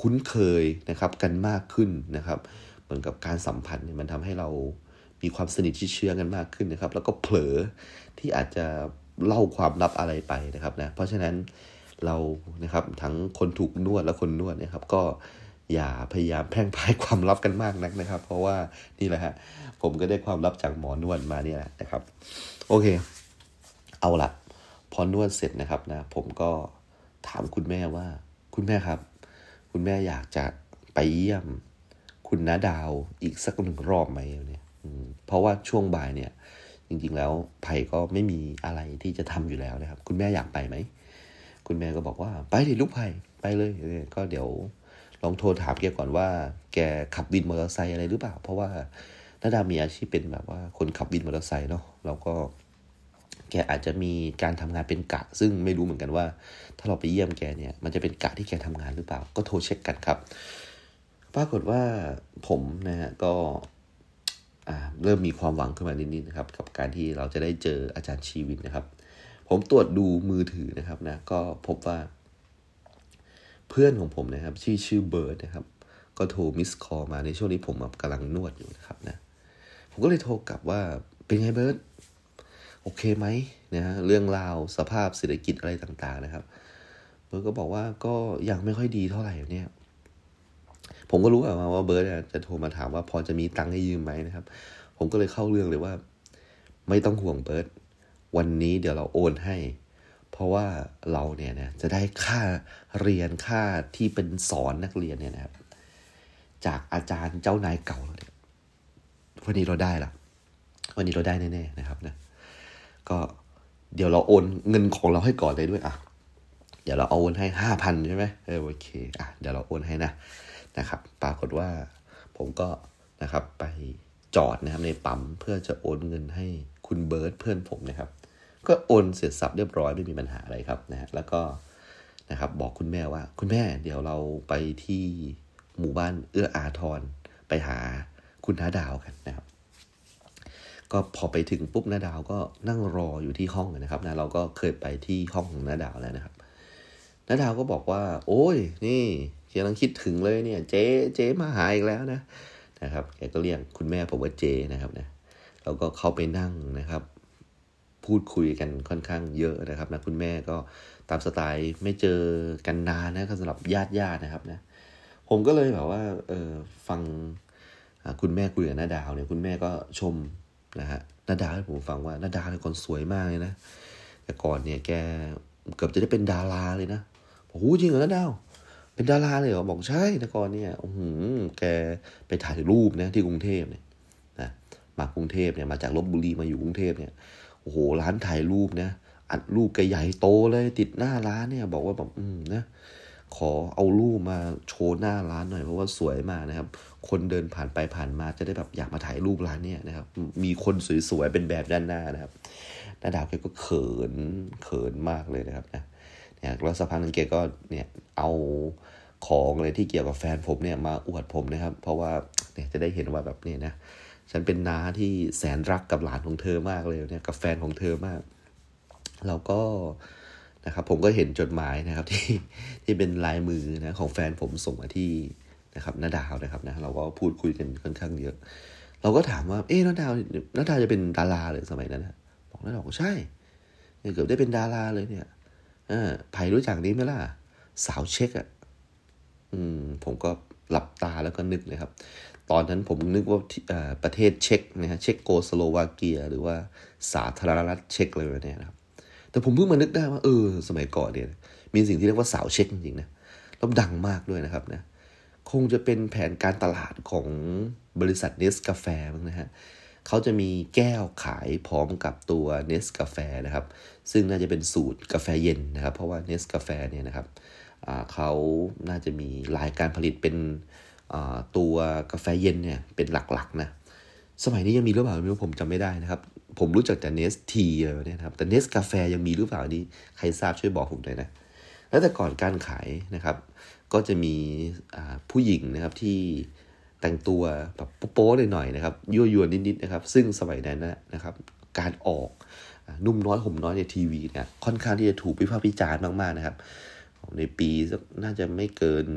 คุ้นเคยนะครับกันมากขึ้นนะครับเหมือนกับการสัมผัสเนี่ยมันทำให้เรามีความสนิทชิดเชื้อกันมากขึ้นนะครับแล้วก็เผลอที่อาจจะเล่าความลับอะไรไปนะครับนะเพราะฉะนั้นเรานะครับทั้งคนถูกนวดและคนนวดนะครับก็อย่าพยายามแพร่งพายความลับกันมากนักนะครับเพราะว่านี่แหละฮะผมก็ได้ความลับจากหมอนวดมาเนี่ยแหละนะครับโอเคเอาละพอนวดเสร็จนะครับนะผมก็ถามคุณแม่ว่าคุณแม่ครับคุณแม่อยากจะไปเยี่ยมคุณน้าดาวอีกสักหนึ่งรอบไหมเนี่ยเพราะว่าช่วงบ่ายเนี่ยจริงๆแล้วไผ่ก็ไม่มีอะไรที่จะทำอยู่แล้วนะครับคุณแม่อยากไปไหมคุณแม่ก็บอกว่าไปดิลูกไผ่ไปเลยก็เดี๋ยวลองโทรถามแกก่อนว่าแกขับวินมอเตอร์ไซค์อะไรหรือเปล่าเพราะว่าน้าดาวมีอาชีพเป็นแบบว่าคนขับวินมอเตอร์ไซค์เนาะแล้วก็แกอาจจะมีการทำงานเป็นกะซึ่งไม่รู้เหมือนกันว่าถ้าเราไปเยี่ยมแกเนี่ยมันจะเป็นกะที่แกทำงานหรือเปล่าก็โทรเช็คกันครับปรากฏว่าผมนะฮะก็เริ่มมีความหวังขึ้นมานิดๆนะครับกับการที่เราจะได้เจออาจารย์ชีวินนะครับผมตรวจดูมือถือนะครับนะก็พบว่าเพื่อนของผมนะครับชื่อชื่อเบิร์ดนะครับก็โทรมิสคอลมาในช่วงนี้ผมกำลังนวดอยู่นะครับนะผมก็เลยโทรกลับว่าเป็นไงเบิร์ดโอเคไหมนะฮะเรื่องราวสภาพเศรษฐกิจอะไรต่างๆนะครับเบิร์ดก็บอกว่าก็ยังไม่ค่อยดีเท่าไหร่เนี่ยผมก็รู้ออกมาว่าเบิร์ดจะโทรมาถามว่าพอจะมีตังค์ให้ยืมไหมนะครับผมก็เลยเข้าเรื่องเลยว่าไม่ต้องห่วงเบิร์ดวันนี้เดี๋ยวเราโอนให้เพราะว่าเราเนี่ยนะจะได้ค่าเรียนค่าที่เป็นสอนนักเรียนเนี่ยนะครับจากอาจารย์เจ้านายเก่าเราเนี่ยวันนี้เราได้ละวันนี้เราได้แน่ๆนะครับนะก็เดี๋ยวเราโอนเงินของเราให้ก่อนเลยด้วยอ่ะเดี๋ยวเราเอาโอนให้ ห้าพัน ใช่ไหมเออโอเคอ่ะเดี๋ยวเราโอนให้นะนะครับปรากฏว่าผมก็นะครับไปจอดนะครับในปั๊มเพื่อจะโอนเงินให้คุณเบิร์ดเพื่อนผมนะครับก็โอนเสร็จสับเรียบร้อยไม่มีปัญหาอะไรครับนะฮะแล้วก็นะครับบอกคุณแม่ว่าคุณแม่เดี๋ยวเราไปที่หมู่บ้านเอื้ออาทรไปหาคุณน้าดาวกันนะครับก็พอไปถึงปุ๊บน้าดาวก็นั่งรออยู่ที่ห้องนะครับนะเราก็เคยไปที่ห้องของน้าดาวแล้วนะครับน้าดาวก็บอกว่าโอ้ยนี่กำลังคิดถึงเลยเนี่ยเจ๊เจ๊มาหาอีกแล้วนะนะครับแกก็เรียกคุณแม่ผมว่าเจ๊นะครับนะเราก็เข้าไปนั่งนะครับพูดคุยกันค่อนข้างเยอะนะครับนะคุณแม่ก็ตามสไตล์ไม่เจอกันนานนะครับสำหรับญาติญาตินะครับนะผมก็เลยแบบว่าเออฟังคุณแม่คุยกับน้าดาวเนี่ยคุณแม่ก็ชมนะฮะน้าดาวให้ผมฟังว่าน้าดาวเป็นคนสวยมากเลยนะแต่ก่อนเนี่ยแกเกือบจะได้เป็นดาราเลยนะโอ้โหจริงเหรอน้าดาวเป็นดาราเลยเหรอบอกใช่แต่ก่อนเนี่ยโอ้โหแกไปถ่ายรูปนะที่กรุงเทพเนี่ยนะมากรุงเทพเนี่ยมาจากลพบุรีมาอยู่กรุงเทพเนี่ยโอ้โหร้านถ่ายรูปนะอัดรูปแกใหญ่โตเลยติดหน้าร้านเนี่ยบอกว่าแบบอืมนะขอเอารูปมาโชว์หน้าร้านหน่อยเพราะว่าสวยมากนะครับคนเดินผ่านไปผ่านมาจะได้แบบอยากมาถ่ายรูปร้านเนี่ยนะครับมีคนสวยๆเป็นแบบด้านหน้านะครับ แล้วดาวแกก็เขินเขินมากเลยนะครับนะเนี่ยแล้วสักพักนึงแกก็เนี่ยเอาของอะไรที่เกี่ยวกับแฟนผมเนี่ยมาอวดผมนะครับเพราะว่าเนี่ยจะได้เห็นว่าแบบนี้นะฉันเป็นน้าที่แสนรักกับหลานของเธอมากเลยเนี่ยกับแฟนของเธอมากแล้วก็นะครับผมก็เห็นจดหมายนะครับที่ที่เป็นลายมือนะของแฟนผมส่งมาที่นะครับน้าดาวนะครับนะเราก็พูดคุยกันค่อนข้างเยอะเราก็ถามว่าเอ๊ะน้าดาวน้าดาวจะเป็นดาราเลยสมัยนั้นนะบอกน้าดาวก็ใช่เกือบได้เป็นดาราเลยเนี่ยเออไผ่รู้จักนี้ไหมล่ะสาวเช็คอ่ะอืมผมก็หลับตาแล้วก็นึกเลยครับตอนนั้นผมนึกว่าประเทศเช็กนะฮะเช็กโกสโลวาเกียหรือว่าสาธารณรัฐเช็กเลยเนี่ยนะครับแต่ผมเพิ่งมานึกได้ว่าเออสมัยก่อนเนี่ยมีสิ่งที่เรียกว่าสาวเช็กจริงๆนะแล้วดังมากด้วยนะครับนะคงจะเป็นแผนการตลาดของบริษัทเนสกาแฟมั้งนะฮะเขาจะมีแก้วขายพร้อมกับตัวเนสกาแฟนะครับซึ่งน่าจะเป็นสูตรกาแฟเย็นนะครับเพราะว่าเนสกาแฟเนี่ยนะครับเขาน่าจะมีรายการผลิตเป็นตัวกาแฟเย็นเนี่ยเป็นหลักๆนะสมัยนี้ยังมีหรือเปล่าไม่รู้ผมจำไม่ได้นะครับผมรู้จักแต่เนสทีอะไรแบบนี้นะครับแต่เนสกาแฟยังมีหรือเปล่านี่ใครทราบช่วยบอกผมหน่อยนะแล้วแต่ก่อนการขายนะครับก็จะมีผู้หญิงนะครับที่แต่งตัวแบบโป๊ะๆหน่อยๆนะครับยั่วยวนนิดๆนะครับซึ่งสมัยนั้นนะครับการออกนุ่มน้อยห่มน้อยในทีวีเนี่ยค่อนข้างที่จะถูกวิพากษ์วิจารณ์มากๆนะครับในปีน่าจะไม่เกิน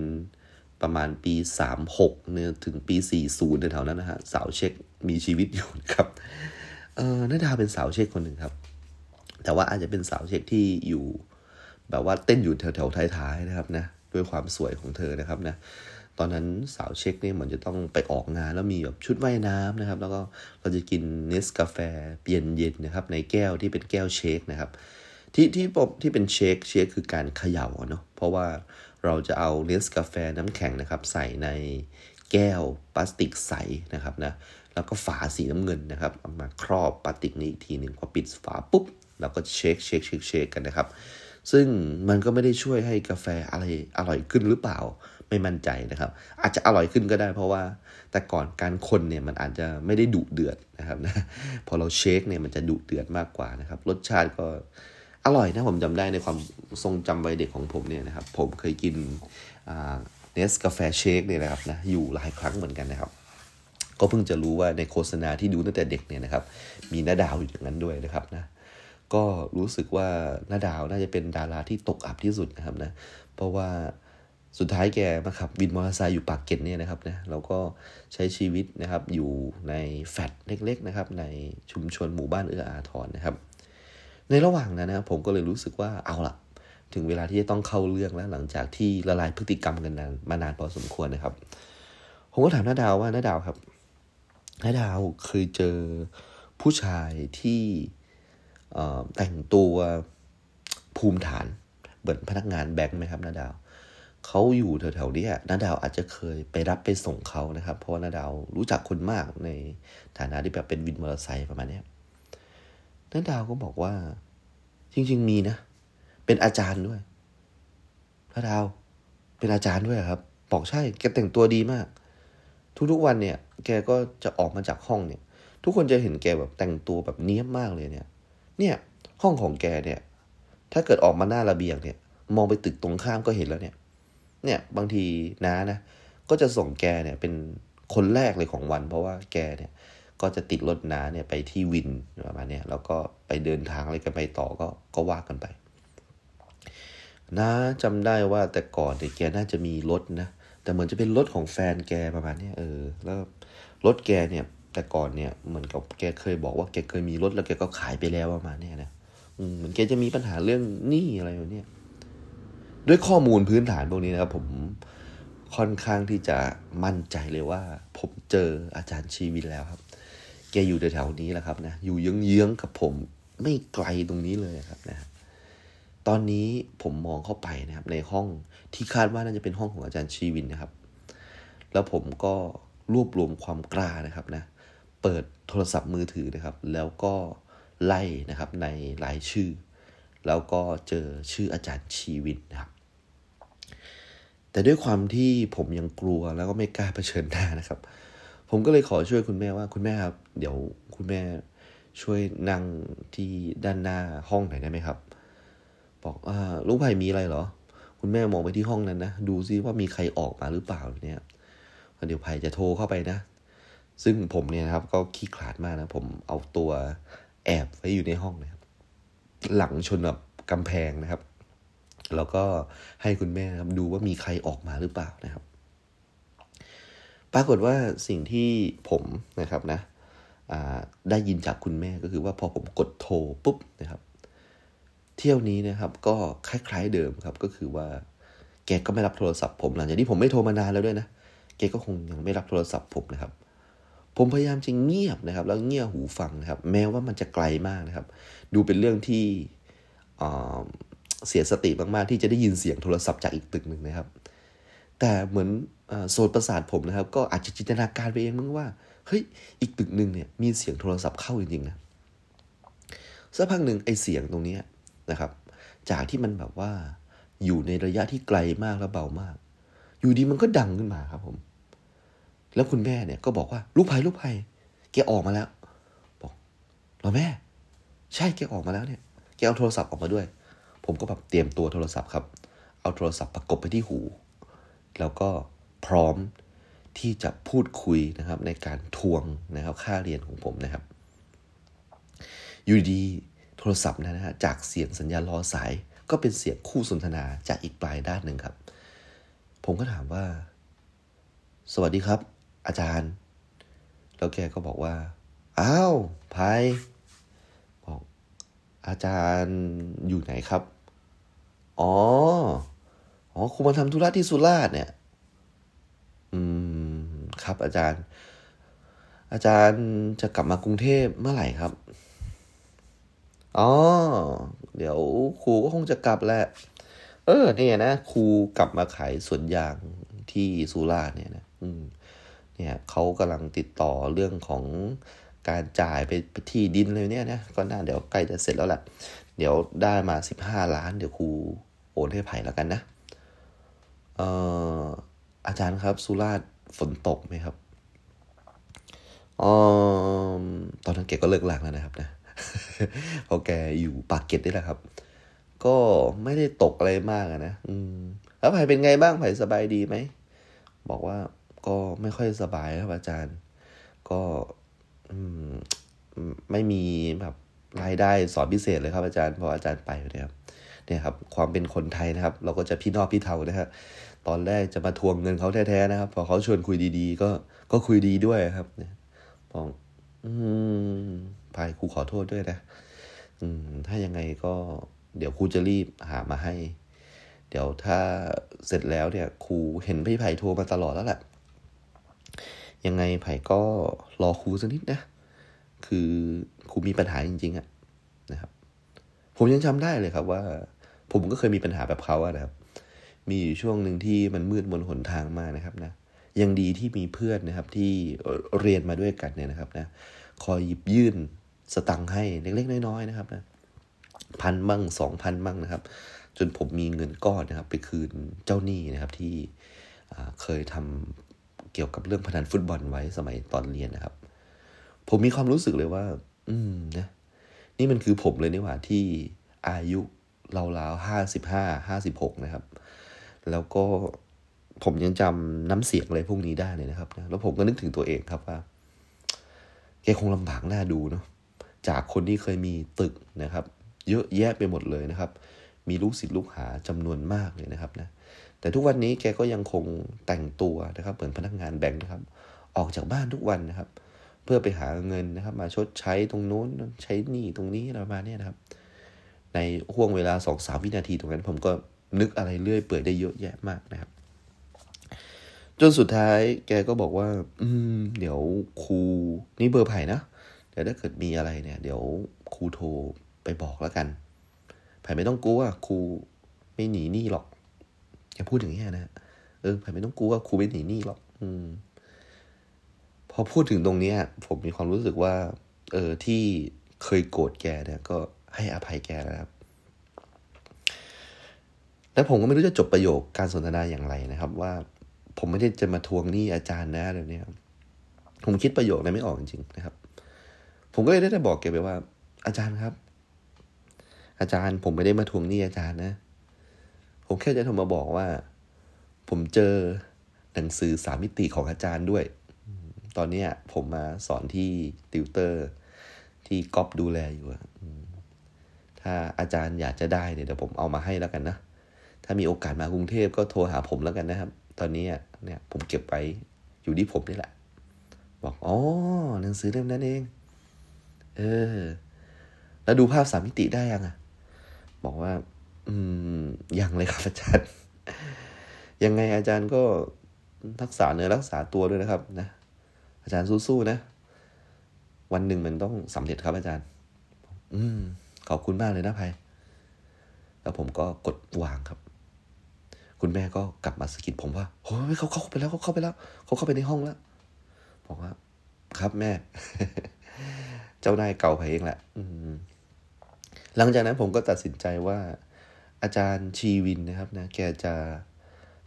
ประมาณปีสามสิบหกเนี่ยถึงปีสี่สิบแถวๆนั้นนะฮะสาวเช็คมีชีวิตอยู่นะครับเอ่อน้าดาวเป็นสาวเช็คคนหนึ่งครับแต่ว่าอาจจะเป็นสาวเช็คที่อยู่แบบว่าเต้นอยู่แถวๆท้ายๆนะครับนะด้วยความสวยของเธอนะครับนะตอนนั้นสาวเช็คเนี่ยเหมือนจะต้องไปออกงานแล้วมีแบบชุดว่ายน้ำนะครับแล้วก็เราจะกินเนสกาแฟเย็นๆนะครับในแก้วที่เป็นแก้วเชคนะครับที่ที่ผมที่เป็นเชคเชคคือการเขย่าเนาะเพราะว่าเราจะเอาเนสกาแฟน้ำแข็งนะครับใส่ในแก้วพลาสติกใสนะครับนะแล้วก็ฝาสีน้ำเงินนะครับมาครอบพลาสติกนี้อีกทีหนึ่งพอปิดฝาปุ๊บเราก็เชคเชคเชคเชคกันนะครับซึ่งมันก็ไม่ได้ช่วยให้กาแฟอะไรอร่อยขึ้นหรือเปล่าไม่มั่นใจนะครับอาจจะอร่อยขึ้นก็ได้เพราะว่าแต่ก่อนการคนเนี่ยมันอาจจะไม่ได้ดุเดือดนะครับนะพอเราเชคเนี่ยมันจะดุเดือดมากกว่านะครับรสชาติก็อร่อยนะผมจำได้ในความทรงจำวัยเด็กของผมเนี่ยนะครับผมเคยกินเนสกาแฟเชคเนี่ยนะครับนะอยู่หลายครั้งเหมือนกันนะครับก็เพิ่งจะรู้ว่าในโฆษณาที่ดูตั้งแต่เด็กเนี่ยนะครับมีน้าดาวอยู่อย่างนั้นด้วยนะครับนะก็รู้สึกว่าน้าดาวน่าจะเป็นดาราที่ตกอับที่สุดนะครับนะเพราะว่าสุดท้ายแกมาขับวินมอเตอร์ไซค์อยู่ปากเกร็ดเนี่ยนะครับนะแล้วก็ใช้ชีวิตนะครับอยู่ในแฟลตเล็กๆนะครับในชุมชนหมู่บ้านเอื้ออาทรนะครับในระหว่างนั้นนะผมก็เลยรู้สึกว่าเอาล่ะถึงเวลาที่จะต้องเข้าเรื่องแล้วหลังจากที่ละลายพฤติกรรมกันนานมานานพอสมควรนะครับผมก็ถามน้าดาวว่าน้าดาวครับน้าดาวเคยเจอผู้ชายที่แต่งตัวภูมิฐานเหมือนพนักงานแบงค์ไหมครับน้าดาวเขาอยู่แถวๆนี้น้าดาวอาจจะเคยไปรับไปส่งเขานะครับเพราะว่าน้าดาวรู้จักคนมากในฐานะที่แบบเป็นวินมอเตอร์ไซค์ประมาณนี้น้าดาวก็บอกว่าจริงๆมีนะเป็นอาจารย์ด้วยน้าดาวเป็นอาจารย์ด้วยครับบอกใช่แกแต่งตัวดีมากทุกๆวันเนี่ยแกก็จะออกมาจากห้องเนี่ยทุกคนจะเห็นแกแบบแต่งตัวแบบเนี้ยบมากเลยเนี่ยเนี่ยห้องของแกเนี่ยถ้าเกิดออกมาหน้าระเบียงเนี่ยมองไปตึกตรงข้ามก็เห็นแล้วเนี่ยเนี่ยบางทีน้านะก็จะส่งแกเนี่ยเป็นคนแรกเลยของวันเพราะว่าแกเนี่ยก็จะติดรถน้าเนี่ยไปที่วินประมาณนี้แล้วก็ไปเดินทางอะไรกันไปต่อก็ก็ว่ากันไปน้าจำได้ว่าแต่ก่อนเนี่ยแกน่าจะมีรถนะแต่เหมือนจะเป็นรถของแฟนแกประมาณนี้เออแล้วรถแกเนี่ยแต่ก่อนเนี่ยเหมือนกับแกเคยบอกว่าแกเคยมีรถแล้วแกก็ขายไปแล้วประมาณนี้นะเหมือนแกจะมีปัญหาเรื่องหนี้อะไรอยู่เนี่ยด้วยข้อมูลพื้นฐานพวกนี้นะครับผมค่อนข้างที่จะมั่นใจเลยว่าผมเจออาจารย์ชีวินแล้วครับแกอยู่แถวๆนี้แหละครับนะอยู่เยื้องๆกับผมไม่ไกลตรงนี้เลยครับนะตอนนี้ผมมองเข้าไปนะครับในห้องที่คาดว่าน่าจะเป็นห้องของอาจารย์ชีวินนะครับแล้วผมก็รวบรวมความกล้านะครับนะเปิดโทรศัพท์มือถือนะครับแล้วก็ไล่นะครับในรายชื่อแล้วก็เจอชื่ออาจารย์ชีวินนะครับแต่ด้วยความที่ผมยังกลัวแล้วก็ไม่กล้าเผชิญหน้านะครับผมก็เลยขอช่วยคุณแม่ว่าคุณแม่ครับเดี๋ยวคุณแม่ ช่วยนั่งที่ด้านหน้าห้องหน่อยได้ไหมครับบอกอ่าลูกไผ่มีอะไรเหรอคุณแม่มองไปที่ห้องนั้นนะดูซิว่ามีใครออกมาหรือเปล่าเนี่ยเดี๋ยวไผ่จะโทรเข้าไปนะซึ่งผมเนี่ยนะครับก็ขี้ขลาดมากนะผมเอาตัวแอบไว้อยู่ในห้องนะครับหลังชนกับกำแพงนะครับแล้วก็ให้คุณแม่นะครับดูว่ามีใครออกมาหรือเปล่านะครับปรากฏว่าสิ่งที่ผมนะครับนะได้ยินจากคุณแม่ก็คือว่าพอผมกดโทรปุ๊บนะครับเที่ยวนี้นะครับก็คล้ายๆเดิมครับก็คือว่าแกก็ไม่รับโทรศัพท์ผมหลังจากที่ผมไม่โทรมานานแล้วด้วยนะแกก็คงยังไม่รับโทรศัพท์ผมนะครับผมพยายามจะเงียบนะครับแล้วเงี่ยหูฟังนะครับแม้ว่ามันจะไกลมากนะครับดูเป็นเรื่องที่เสียสติมากๆที่จะได้ยินเสียงโทรศัพท์จากอีกตึกนึงนะครับแต่เหมือนโซนประสาทผมนะครับก็อาจจะจินตนาการไปเองมั้งว่าเฮ้ยอีกตึกนึงเนี่ยมีเสียงโทรศัพท์เข้าจริงๆนะสักพักนึงไอ้เสียงตรงนี้นะครับจากที่มันแบบว่าอยู่ในระยะที่ไกลมากและเบามากอยู่ดีมันก็ดังขึ้นมาครับผมแล้วคุณแม่เนี่ยก็บอกว่าลูกไผ่ลูกไผ่แกออกมาแล้วบอกหรอแม่ใช่แกออกมาแล้วเนี่ยแกเอาโทรศัพท์ออกมาด้วยผมก็แบบเตรียมตัวโทรศัพท์ครับเอาโทรศัพท์ประกบไปที่หูแล้วก็พร้อมที่จะพูดคุยนะครับในการทวงนะครับค่าเรียนของผมนะครับอยู่ดีโทรศัพท์นะฮะจากเสียงสัญญาณรอสายก็เป็นเสียงคู่สนทนาจากอีกปลายด้านนึงครับผมก็ถามว่าสวัสดีครับอาจารย์แล้วแกก็บอกว่าอ้าวไพบอกอาจารย์อยู่ไหนครับอ๋ออ๋อครูมาทำธุระที่สุราษฎร์เนี่ยอืมครับอาจารย์อาจารย์จะกลับมากรุงเทพเมื่อไหร่ครับอ๋อเดี๋ยวครูก็คงจะกลับแหละเออเนี่ยนะครูกลับมาขายสวนยางที่สุราษฎร์เนี่ยนะอืมเนี่ยเขากำลังติดต่อเรื่องของการจ่ายไปที่ดินเลยเนี่ยนะก็น่าเดี๋ยวใกล้จะเสร็จแล้วแหละเดี๋ยวได้มาสิบห้าล้านเดี๋ยวครูโอนให้ไผ่แล้วกันนะเอ่ออาจารย์ครับสุราษฎร์ฝนตกไหมครับอ๋อตอนนั้นแกก็เลิกลางแล้วนะครับนะพอแกอยู่ปากเกร็ดนี่แหละครับก็ไม่ได้ตกอะไรมากนะอืมแล้วไผ่เป็นไงบ้างไผ่สบายดีไหมบอกว่าก็ไม่ค่อยสบายครับอาจารย์ก็ไม่มีแบบรายได้สอนพิเศษเลยครับอาจารย์พออาจารย์ไปนะครับเนี่ยครับความเป็นคนไทยนะครับเราก็จะพี่นอกพี่เทานะฮะตอนแรกจะมาทวงเงินเขาแท้ๆนะครับพอเขาชวนคุยดีๆก็ก็คุยดีด้วยครับเนี่ยบอกอืมพายครูขอโทษด้วยนะอืมถ้ายังไงก็เดี๋ยวครูจะรีบหามาให้เดี๋ยวถ้าเสร็จแล้วเนี่ยครูเห็นพี่ไผ่โทรมาตลอดแล้วแหละยังไงไผ่ก็รอครูสักนิดนะคือครูมีปัญหาจริงๆอ่ะนะครับผมยังจำได้เลยครับว่าผมก็เคยมีปัญหาแบบเขาอะนะครับมีอยู่ช่วงหนึ่งที่มันมืดมนหนทางมากนะครับนะยังดีที่มีเพื่อนนะครับที่เรียนมาด้วยกันเนี่ยนะครับนะคอยหยิบยื่นสตังค์ให้เล็กๆน้อยๆนะครับนะพันบ้างสองพันบ้างนะครับจนผมมีเงินก้อนนะครับไปคืนเจ้าหนี้นะครับที่เคยทำเกี่ยวกับเรื่องพนันฟุตบอลไว้สมัยตอนเรียนนะครับผมมีความรู้สึกเลยว่าอืมนะนี่มันคือผมเลยนี่หว่าที่อายุราวๆห้าสิบห้า ห้าสิบหกนะครับแล้วก็ผมยังจำน้ำเสียงอะไรพวกนี้ได้เลยนะครับนะแล้วผมก็นึกถึงตัวเองครับว่าแกคงลำบากหน้าดูเนาะจากคนที่เคยมีตึกนะครับเยอะแยะไปหมดเลยนะครับมีลูกศิษย์ลูกหาจำนวนมากเลยนะครับนะแต่ทุกวันนี้แกก็ยังคงแต่งตัวนะครับเหมือนพนักงานแบงค์นะครับออกจากบ้านทุกวันนะครับเพื่อไปหาเงินนะครับมาชดใช้ตรงโน้นใช้หนี้ตรงนี้อะไรประมาณนี้นะครับในห่วงเวลา สองถึงสามวินาทีตรงนั้นผมก็นึกอะไรเรื่อยเปื่อยได้เยอะแยะมากนะครับจนสุดท้ายแกก็บอกว่าอืมเดี๋ยวครูนี่เบอร์ไผ่นะเดี๋ยวถ้าเกิดมีอะไรเนี่ยเดี๋ยวครูโทรไปบอกแล้วกันไผ่ไม่ต้องกลัวครูไม่หนีหนี้หรอกแกพูดอย่างนี้นะเออไผ่ไม่ต้องกลัวครูไม่หนีหนี้หรอกอืมพอพูดถึงตรงนี้ผมมีความรู้สึกว่าเออที่เคยโกรธแกเนี่ยก็ให้อภัยแกนะครับและผมก็ไม่รู้จะจบประโยคการสนทนาอย่างไรนะครับว่าผมไม่ได้จะมาทวงหนี้อาจารย์นะเดี๋ยวนี้ผมคิดประโยคนั้นไม่ออกจริงๆนะครับ ผมก็เลยได้แต่บอกแกไปว่าอาจารย์ครับอาจารย์ผมไม่ได้มาทวงหนี้อาจารย์นะผมแค่จะโทรมาบอกว่าผมเจอหนังสือสามมิติของอาจารย์ด้วยตอนนี้ผมมาสอนที่ติวเตอร์ที่ก๊อปดูแลอยู่ถ้าอาจารย์อยากจะได้เนี่ยเดี๋ยวผมเอามาให้แล้วกันนะถ้ามีโอกาสมากรุงเทพก็โทรหาผมแล้วกันนะครับตอนนี้เนี่ยผมเก็บไว้อยู่ที่ผมนี่แหละบอกอ๋อหนังสือเล่มนั้นเองเออแล้วดูภาพสามมิติได้ยังอ่ะบอกว่าอืมยังเลยครับอาจารย์ยังไงอาจารย์ก็รักษาเนื้อรักษาตัวด้วยนะครับนะอาจารย์สู้ๆนะวันหนึ่งมันต้องสำเร็จครับอาจารย์อืมขอบคุณมากเลยนะภัยแล้วผมก็กดวางครับคุณแม่ก็กลับมาสะกิดผมว่าโอ้ยเขาเข้าไปแล้วเขาเข้าไปแล้วเขาเข้าไปในห้องแล้วบอกว่าครับแม่ เจ้านายเก่าภัยเองแหละหลังจากนั้นผมก็ตัดสินใจว่าอาจารย์ชีวินนะครับนะแกจะ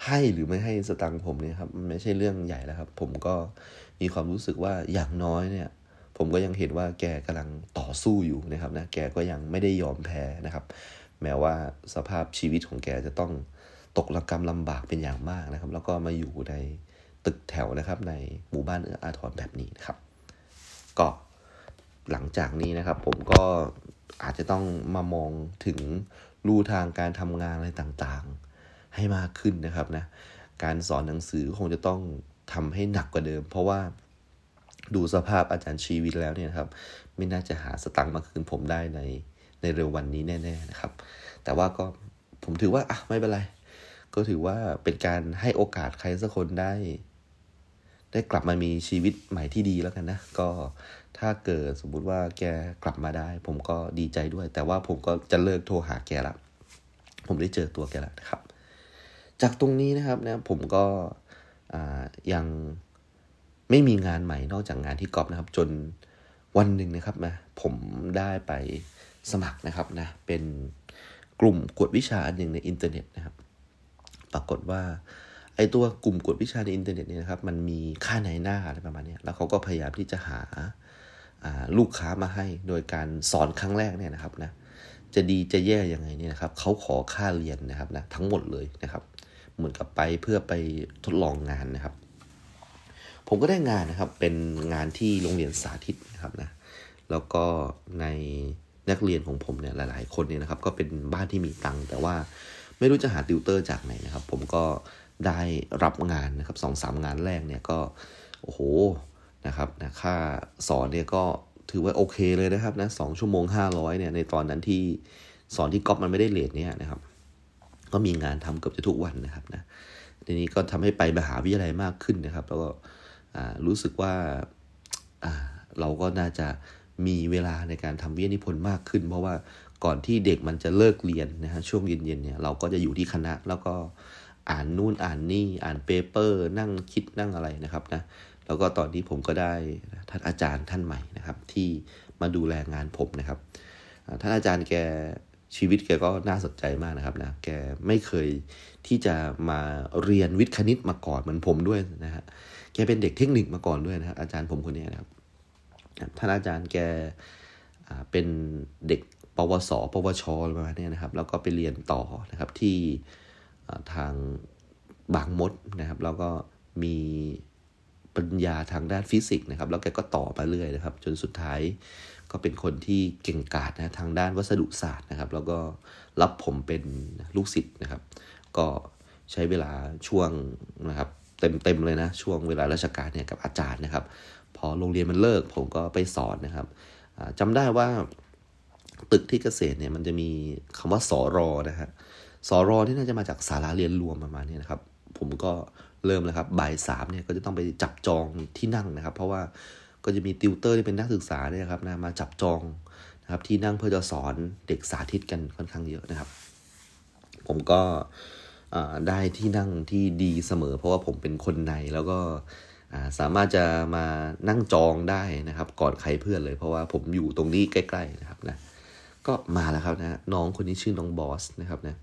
ให้หรือไม่ให้สตังค์ผมเนี่ยครับมันไม่ใช่เรื่องใหญ่แล้วครับผมก็มีความรู้สึกว่าอย่างน้อยเนี่ยผมก็ยังเห็นว่าแกกำลังต่อสู้อยู่นะครับนะแกก็ยังไม่ได้ยอมแพ้นะครับแม้ว่าสภาพชีวิตของแกจะต้องตกระกำลำบากเป็นอย่างมากนะครับแล้วก็มาอยู่ในตึกแถวนะครับในหมู่บ้านเอื้ออาทรแบบนี้นะครับก็หลังจากนี้นะครับผมก็อาจจะต้องมามองถึงลู่ทางการทำงานอะไรต่างๆให้มากขึ้นนะครับนะการสอนหนังสือคงจะต้องทำให้หนักกว่าเดิมเพราะว่าดูสภาพอาจารย์ชีวิตแล้วเนี่ยครับไม่น่าจะหาสตังค์มาคืนผมได้ในในเร็ววันนี้แน่ๆนะครับแต่ว่าก็ผมถือว่าอ่ะไม่เป็นไรก็ถือว่าเป็นการให้โอกาสใครสักคนได้ได้กลับมามีชีวิตใหม่ที่ดีแล้วกันนะก็ถ้าเกิดสมมุติว่าแกกลับมาได้ผมก็ดีใจด้วยแต่ว่าผมก็จะเลิกโทรหาแกละผมได้เจอตัวแกละนะครับจากตรงนี้นะครับนะผมก็อ่ายังไม่มีงานใหม่นอกจากงานที่ก๊อปนะครับจนวันหนึ่งนะครับนะผมได้ไปสมัครนะครับนะเป็นกลุ่มกวดวิชาอันหนึ่งในอินเทอร์เน็ตนะครับปรากฏว่าไอ้ตัวกลุ่มกวดวิชาในอินเทอร์เน็ตเนี่ยนะครับมันมีค่าในหน้าอะไรประมาณนี้แล้วเขาก็พยายามที่จะหาลูกค้ามาให้โดยการสอนครั้งแรกเนี่ยนะครับนะจะดีจะแย่ยังไงเนี่ยนะครับเขาขอค่าเรียนนะครับนะทั้งหมดเลยนะครับเหมือนกับไปเพื่อไปทดลองงานนะครับผมก็ได้งานนะครับเป็นงานที่โรงเรียนสาธิตนะครับนะแล้วก็ในนักเรียนของผมเนี่ยหลายๆคนเนี่ยนะครับก็เป็นบ้านที่มีตังค์แต่ว่าไม่รู้จะหาติวเตอร์จากไหนนะครับผมก็ได้รับงานนะครับ สองสาม งานแรกเนี่ยก็โอ้โหนะครับนะค่าสอนเนี่ยก็ถือว่าโอเคเลยนะครับนะสองชั่วโมงห้าร้อยเนี่ยในตอนนั้นที่สอนที่ก๊อปมันไม่ได้เรทเนี่ยนะครับก็มีงานทำเกือบจะทุกวันนะครับนะทีนี้ก็ทำให้ไปมหาวิทยาลัยมากขึ้นนะครับแล้วก็รู้สึกว่าเราก็น่าจะมีเวลาในการทำวิทยานิพนธ์มากขึ้นเพราะว่าก่อนที่เด็กมันจะเลิกเรียนนะฮะช่วงเย็นๆเนี่ยเราก็จะอยู่ที่คณะแล้วก็อ่านนู่นอ่านนี่อ่านเปเปอร์นั่งคิดนั่งอะไรนะครับนะแล้วก็ตอนนี้ผมก็ได้ท่านอาจารย์ท่านใหม่นะครับที่มาดูแลงานผมนะครับท่านอาจารย์แกชีวิตแกก็น่าสนใจมากนะครับนะแกไม่เคยที่จะมาเรียนวิทย์คณิตมาก่อนเหมือนผมด้วยนะฮะแกเป็นเด็กเทคนิคมาก่อนด้วยนะครับอาจารย์ผมคนนี้นะครับท่านอาจารย์แกเป็นเด็กปวสปวชอะไรประมาณนี้นะครับแล้วก็ไปเรียนต่อนะครับที่ทางบางมดนะครับแล้วก็มีปริญญาทางด้านฟิสิกส์นะครับแล้วแกก็ต่อมาเรื่อยนะครับจนสุดท้ายก็เป็นคนที่เก่งกาจนะทางด้านวัสดุศาสตร์นะครับแล้วก็รับผมเป็นลูกศิษย์นะครับก็ใช้เวลาช่วงนะครับเต็มๆเลยนะช่วงเวลาราชการเนี่ยกับอาจารย์นะครับพอโรงเรียนมันเลิกผมก็ไปสอนนะครับจำได้ว่าตึกที่เกษตรเนี่ยมันจะมีคำว่าสรนะฮะสรที่น่าจะมาจากศาลาเรียนรวมประมาณนี้นะครับผมก็เริ่มแล้วครับบ่ายสามเนี่ยก็จะต้องไปจับจองที่นั่งนะครับเพราะว่าก็จะมีติวเตอร์ที่เป็นนักศึกษาเนี่ยครับนะมาจับจองนะครับที่นั่งเพื่อจะสอนเด็กสาธิตกันค่อนข้างเยอะนะครับผมก็ได้ที่นั่งที่ดีเสมอเพราะว่าผมเป็นคนในแล้วก็สามารถจะมานั่งจองได้นะครับก่อนใครเพื่อนเลยเพราะว่าผมอยู่ตรงนี้ใกล้ๆนะครับนะก็มาแล้วครับนะน้องคนนี้ชื่อน้องบอสนะครับนะ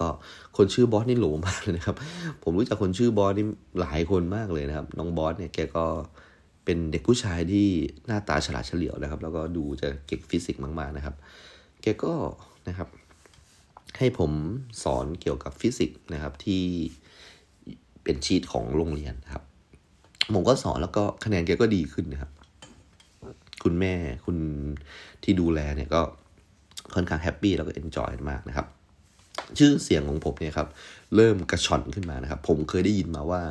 ก็คนชื่อบอสนี่โหลมากเลยนะครับผมรู้จักคนชื่อบอสนี่หลายคนมากเลยนะครับน้องบอสเนี่ยแกก็ เป็นเด็กผู้ชายที่หน้าตาฉลาดเฉลียวนะครับแล้วก็ดูจะเก่งฟิสิกส์มากๆนะครับแกก็นะครับให้ผมสอนเกี่ยวกับฟิสิกส์นะครับที่เป็นชีทของโรงเรียนครับผมก็สอนแล้วก็คะแนนแกก็ดีขึ้นนะครับคุณแม่คุณที่ดูแลเนี่ยก็ค่อนข้างแฮปปี้แล้วก็เอนจอยมากนะครับชื่อเสียงของผมเนี่ยครับเริ่มกระชอนขึ้นมานะครับผมเคยได้ยินมาว่า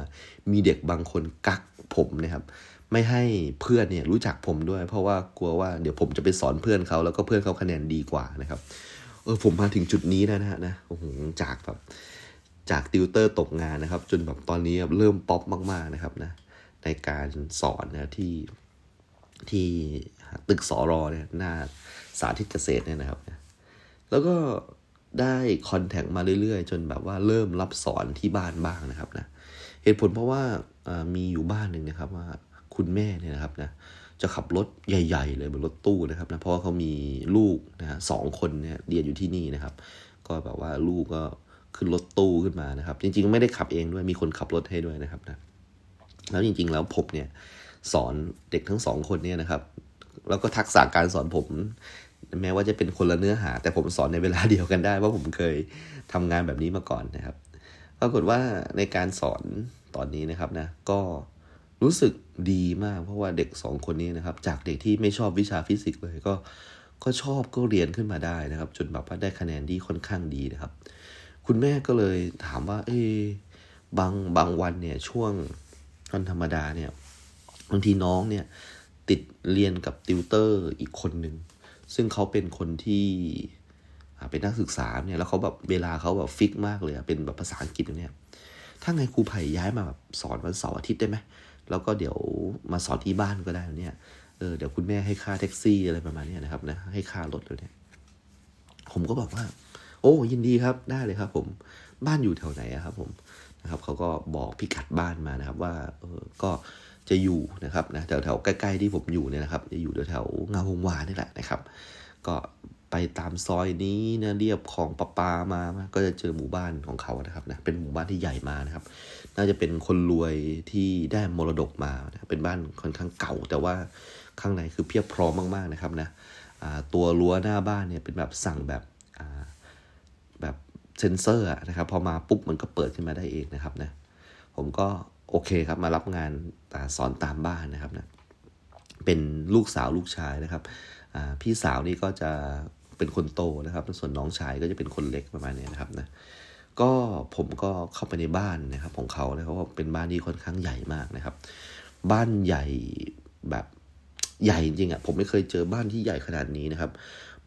มีเด็กบางคนกักผมนะครับไม่ให้เพื่อนเนี่ยรู้จักผมด้วยเพราะว่ากลัวว่าเดี๋ยวผมจะไปสอนเพื่อนเขาแล้วก็เพื่อนเขาคะแนนดีกว่านะครับเออผมมาถึงจุดนี้แล้วนะฮะนะโอ้โหจากแบบจากติวเตอร์ตกงานนะครับจนแบบตอนนี้เริ่มป๊อปมากๆนะครับนะในการสอนนะที่ที่ตึกสรเนี่ยหน้าสาธิตเกษตรเนี่ยนะครับแล้วก็ได้คอนแทคมาเรื่อยๆจนแบบว่าเริ่มรับสอนที่บ้านบ้างนะครับนะเหตุผลเพราะว่ามีอยู่บ้านหนึ่งนะครับว่าคุณแม่เนี่ยนะครับนะจะขับรถใหญ่ๆเลยบนรถตู้นะครับนะเพราะว่าเขามีลูกนะสองคนเนี่ยเรียนอยู่ที่นี่นะครับก็แบบว่าลูกก็ขึ้นรถตู้ขึ้นมานะครับจริงๆไม่ได้ขับเองด้วยมีคนขับรถให้ด้วยนะครับนะแล้วจริงๆแล้วผมเนี่ยสอนเด็กทั้งสองคนเนี่ยนะครับแล้วก็ทักษะการสอนผมแม้ว่าจะเป็นคนละเนื้อหาแต่ผมสอนในเวลาเดียวกันได้เพราะผมเคยทำงานแบบนี้มาก่อนนะครับปรากฏว่าในการสอนตอนนี้นะครับนะก็รู้สึกดีมากเพราะว่าเด็กสองคนนี้นะครับจากเด็กที่ไม่ชอบวิชาฟิสิกส์เลยก็ก็ชอบก็เรียนขึ้นมาได้นะครับจนแบบว่าได้คะแนนที่ค่อนข้างดีนะครับคุณแม่ก็เลยถามว่าเอ๊ะบางบางวันเนี่ยช่วงวันธรรมดาเนี่ยบางทีน้องเนี่ยติดเรียนกับติวเตอร์อีกคนนึงซึ่งเขาเป็นคนที่เป็นนักศึกษาเนี่ยแล้วเขาแบบเวลาเขาแบบฟิกมากเลยเป็นแบบภาษาอังกฤษเนี่ยถ้าไงครูไผ่ย้ายมาแบบสอนวันเสาร์อาทิตย์ได้ไหมแล้วก็เดี๋ยวมาสอนที่บ้านก็ได้เนี่ยเออเดี๋ยวคุณแม่ให้ค่าแท็กซี่อะไรประมาณนี้นะครับนะให้ค่ารถเลยเนี่ยผมก็บอกว่าโอ้ยินดีครับได้เลยครับผมบ้านอยู่แถวไหนครับผมนะครับเขาก็บอกพิกัดบ้านมานะครับว่าเออก็จะอยู่นะครับนะแถวๆใกล้ๆที่ผมอยู่เนี่ยนะครับจะอยู่แถวๆงามวงวานนี่แหละนะครับก็ไปตามซอยนี้นะเรียบของประปามาก็จะเจอหมู่บ้านของเขานะครับนะเป็นหมู่บ้านที่ใหญ่มานะครับน่าจะเป็นคนรวยที่ได้มรดกมานะเป็นบ้านค่อนข้างเก่าแต่ว่าข้างในคือเพียบพร้อมมากๆนะครับนะอ่าตัวรั้วหน้าบ้านเนี่ยเป็นแบบสั่งแบบอ่าแบบเซ็นเซอร์นะครับพอมาปุ๊บมันก็เปิดขึ้นมาได้เองนะครับนะผมก็โอเคครับมารับงานสอนตามบ้านนะครับนะเป็นลูกสาวลูกชายนะครับพี่สาวนี่ก็จะเป็นคนโตนะครับส่วนน้องชายก็จะเป็นคนเล็กประมาณนี้นะครับนะก็ผมก็เข้าไปในบ้านนะครับของเขาแล้วเขาเป็นบ้านที่ค่อนข้างใหญ่มากนะครับบ้านใหญ่แบบใหญ่จริงๆอ่ะผมไม่เคยเจอบ้านที่ใหญ่ขนาดนี้นะครับ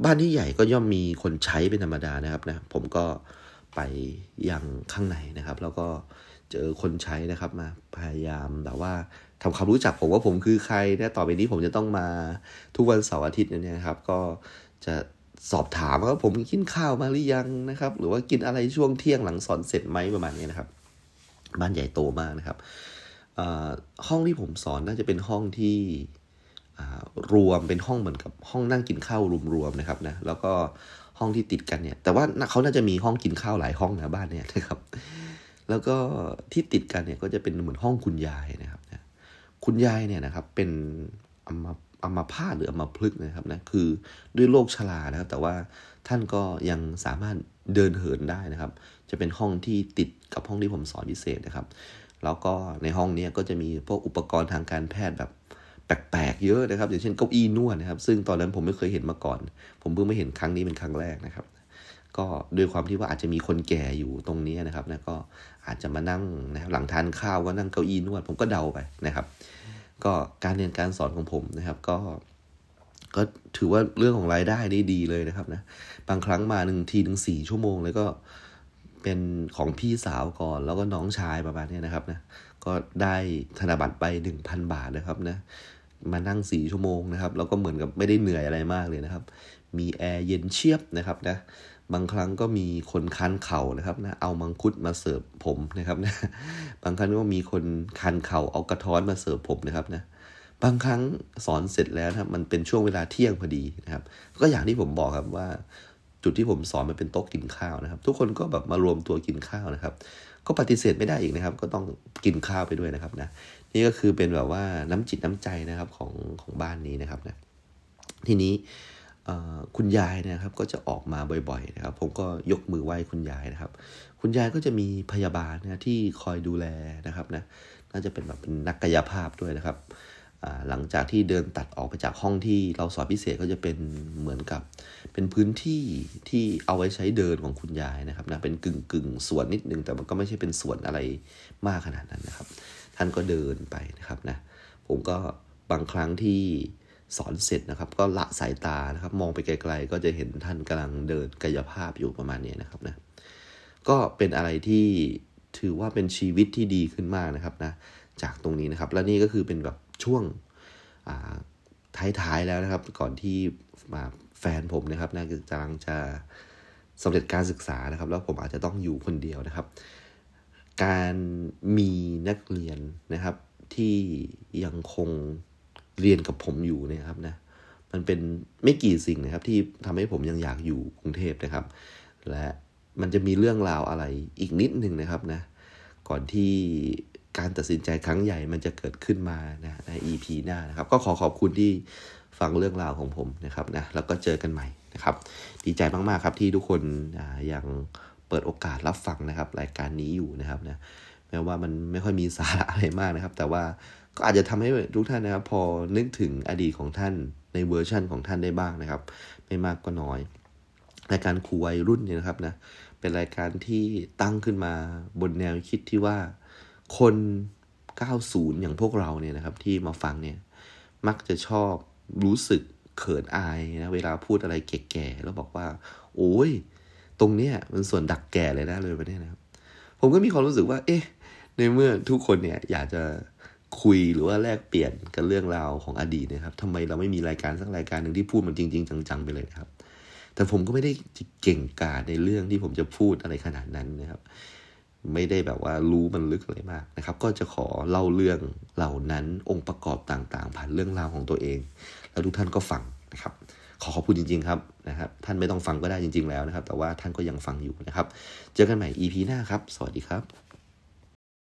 บ้านที่ใหญ่ก็ย่อมมีคนใช้เป็นธรรมดานะครับนะผมก็ไปยังข้างในนะครับแล้วก็เจอคนใช้นะครับมาพยายามแบบว่าทำความรู้จักผมว่าผมคือใครและต่อไปนี้ผมจะต้องมาทุกวันเสาร์อาทิตย์เนี่ยนะครับก็จะสอบถามว่าผมกินข้าวมาหรือยังนะครับหรือว่ากินอะไรช่วงเที่ยงหลังสอนเสร็จไหมประมาณนี้นะครับบ้านใหญ่โตมากนะครับห้องที่ผมสอนน่าจะเป็นห้องที่รวมเป็นห้องเหมือนกับห้องนั่งกินข้าวรวมๆนะครับนะแล้วก็ห้องที่ติดกันเนี่ยแต่ว่าเขาน่าจะมีห้องกินข้าวหลายห้องนะบ้านเนี่ยนะครับแล้วก็ที่ติดกันเนี่ยก็จะเป็นเหมือนห้องคุณยายนะครับนะคุณยายเนี่ยนะครับเป็นอัมอัมพาตหรืออัมพฤกษ์นะครับนะคือด้วยโรคชรานะครับแต่ว่าท่านก็ยังสามารถเดินเหินได้นะครับจะเป็นห้องที่ติดกับห้องที่ผมสอนพิเศษนะครับแล้วก็ในห้องนี้ก็จะมีพวกอุปกรณ์ทางการแพทย์แบบแปลกๆเยอะนะครับอย่างเช่นเก้าอี้นวดนะครับซึ่งตอนนั้นผมไม่เคยเห็นมาก่อนผมเพิ่งมาเห็นครั้งนี้เป็นครั้งแรกนะครับก็ด้วยความที่ว่าอาจจะมีคนแก่อยู่ตรงนี้นะครับนะก็อาจจะมานั่งนะครับหลังทานข้าวก็นั่งเก้าอี้นวดผมก็เดาไปนะครับก็การเรียนการสอนของผมนะครับก็ก็ถือว่าเรื่องของรายได้นี่ดีเลยนะครับนะบางครั้งมาหนึ่งทีหนึ่งสี่ชั่วโมงเลยก็เป็นของพี่สาวก่อนแล้วก็น้องชายประมาณนี้นะครับนะก็ได้ธนบัตรไป หนึ่งพัน บาทนะครับนะมานั่งสี่ชั่วโมงนะครับแล้วก็เหมือนกับไม่ได้เหนื่อยอะไรมากเลยนะครับมีแอร์เย็นเชียบนะครับนะบางครั้งก็มีคนคันเข่านะครับนะเอามังคุดมาเสิร์ฟผมนะครับนะบางครั้งก็มีคนคันเข่าเอากระท้อนมาเสิร์ฟผมนะครับนะบางครั้งสอนเสร็จแล้วนะครับมันเป็นช่วงเวลาเที่ยงพอดีนะครับก็อย่างที่ผมบอกครับว่าจุดที่ผมสอนมันเป็นโต๊ะกินข้าวนะครับทุกคนก็แบบมารวมตัวกินข้าวนะครับก็ปฏิเสธไม่ได้อีกนะครับก็ต้องกินข้าวไปด้วยนะครับนะจ นี่ก็คือเป็นแบบว่าน้ำจิตน้ำใจนะครับของของบ้านนี้นะครับนะทีนี้คุณยายนะครับก็จะออกมาบ่อยๆนะครับผมก็ยกมือไหว้คุณยายนะครับคุณยายก็จะมีพยาบาลนะที่คอยดูแลนะครับนะน่าจะเป็นแบบเป็นนักกายภาพด้วยนะครับหลังจากที่เดินตัดออกไปจากห้องที่เราสอนพิเศษก็จะเป็นเหมือนกับเป็นพื้นที่ที่เอาไว้ใช้เดินของคุณยายนะครับนะเป็นกึ่งกึ่งสวนนิดนึงแต่มันก็ไม่ใช่เป็นสวนอะไรมากขนาดนั้นนะครับท่านก็เดินไปนะครับนะผมก็บางครั้งที่สอนเสร็จนะครับก็ละสายตานะครับมองไปไกลๆก็จะเห็นท่านกำลังเดินกายภาพอยู่ประมาณนี้นะครับนะก็เป็นอะไรที่ถือว่าเป็นชีวิตที่ดีขึ้นมากนะครับนะจากตรงนี้นะครับและนี่ก็คือเป็นแบบช่วงท้ายๆแล้วนะครับก่อนที่มาแฟนผมนะครับน่าจะกำลังจะสำเร็จการศึกษานะครับแล้วผมอาจจะต้องอยู่คนเดียวนะครับการมีนักเรียนนะครับที่ยังคงเรียนกับผมอยู่นะครับนะมันเป็นไม่กี่สิ่งนะครับที่ทำให้ผมยังอยากอยู่กรุงเทพนะครับและมันจะมีเรื่องราวอะไรอีกนิดนึงนะครับนะก่อนที่การตัดสินใจครั้งใหญ่มันจะเกิดขึ้นมานะใน อี พี หน้านะครับก็ขอขอบคุณที่ฟังเรื่องราวของผมนะครับนะแล้วก็เจอกันใหม่นะครับดีใจมากๆครับที่ทุกคนยังเปิดโอกาสรับฟังนะครับรายการนี้อยู่นะครับนะแม้ว่ามันไม่ค่อยมีสาระอะไรมากนะครับแต่ว่าก็อาจจะทำให้ทุกท่านนะครับพอนึกถึงอดีตของท่านในเวอร์ชันของท่านได้บ้างนะครับไม่มากก็น้อยรายการครูวัยรุ่นเนี่ยนะครับนะเป็นรายการที่ตั้งขึ้นมาบนแนวคิดที่ว่าคนเก้าสิบอย่างพวกเราเนี่ยนะครับที่มาฟังเนี่ยมักจะชอบรู้สึกเขินอายนะเวลาพูดอะไรแก่ๆแล้วบอกว่าโอ้ยตรงเนี้ยมันส่วนดักแก่เลยนะเลยประเด็นนะครับผมก็มีความรู้สึกว่าเอ๊ะในเมื่อทุกคนเนี่ยอยากจะคุยหรือว่าแลกเปลี่ยนกันเรื่องราวของอดีตนะครับทำไมเราไม่มีรายการสักรายการหนึ่งที่พูดมันจริงๆจังๆไปเลยนะครับแต่ผมก็ไม่ได้เก่งกาจในเรื่องที่ผมจะพูดอะไรขนาดนั้นนะครับไม่ได้แบบว่ารู้มันลึกอะไรมากนะครับก็จะขอเล่าเรื่องเหล่านั้นองค์ประกอบต่างๆผ่านเรื่องราวของตัวเองแล้วทุกท่านก็ฟังนะครับขอขอบคุณจริงๆครับนะครับท่านไม่ต้องฟังก็ได้จริงๆแล้วนะครับแต่ว่าท่านก็ยังฟังอยู่นะครับเจอกันใหม่ อี พี หน้าครับสวัสดีครับ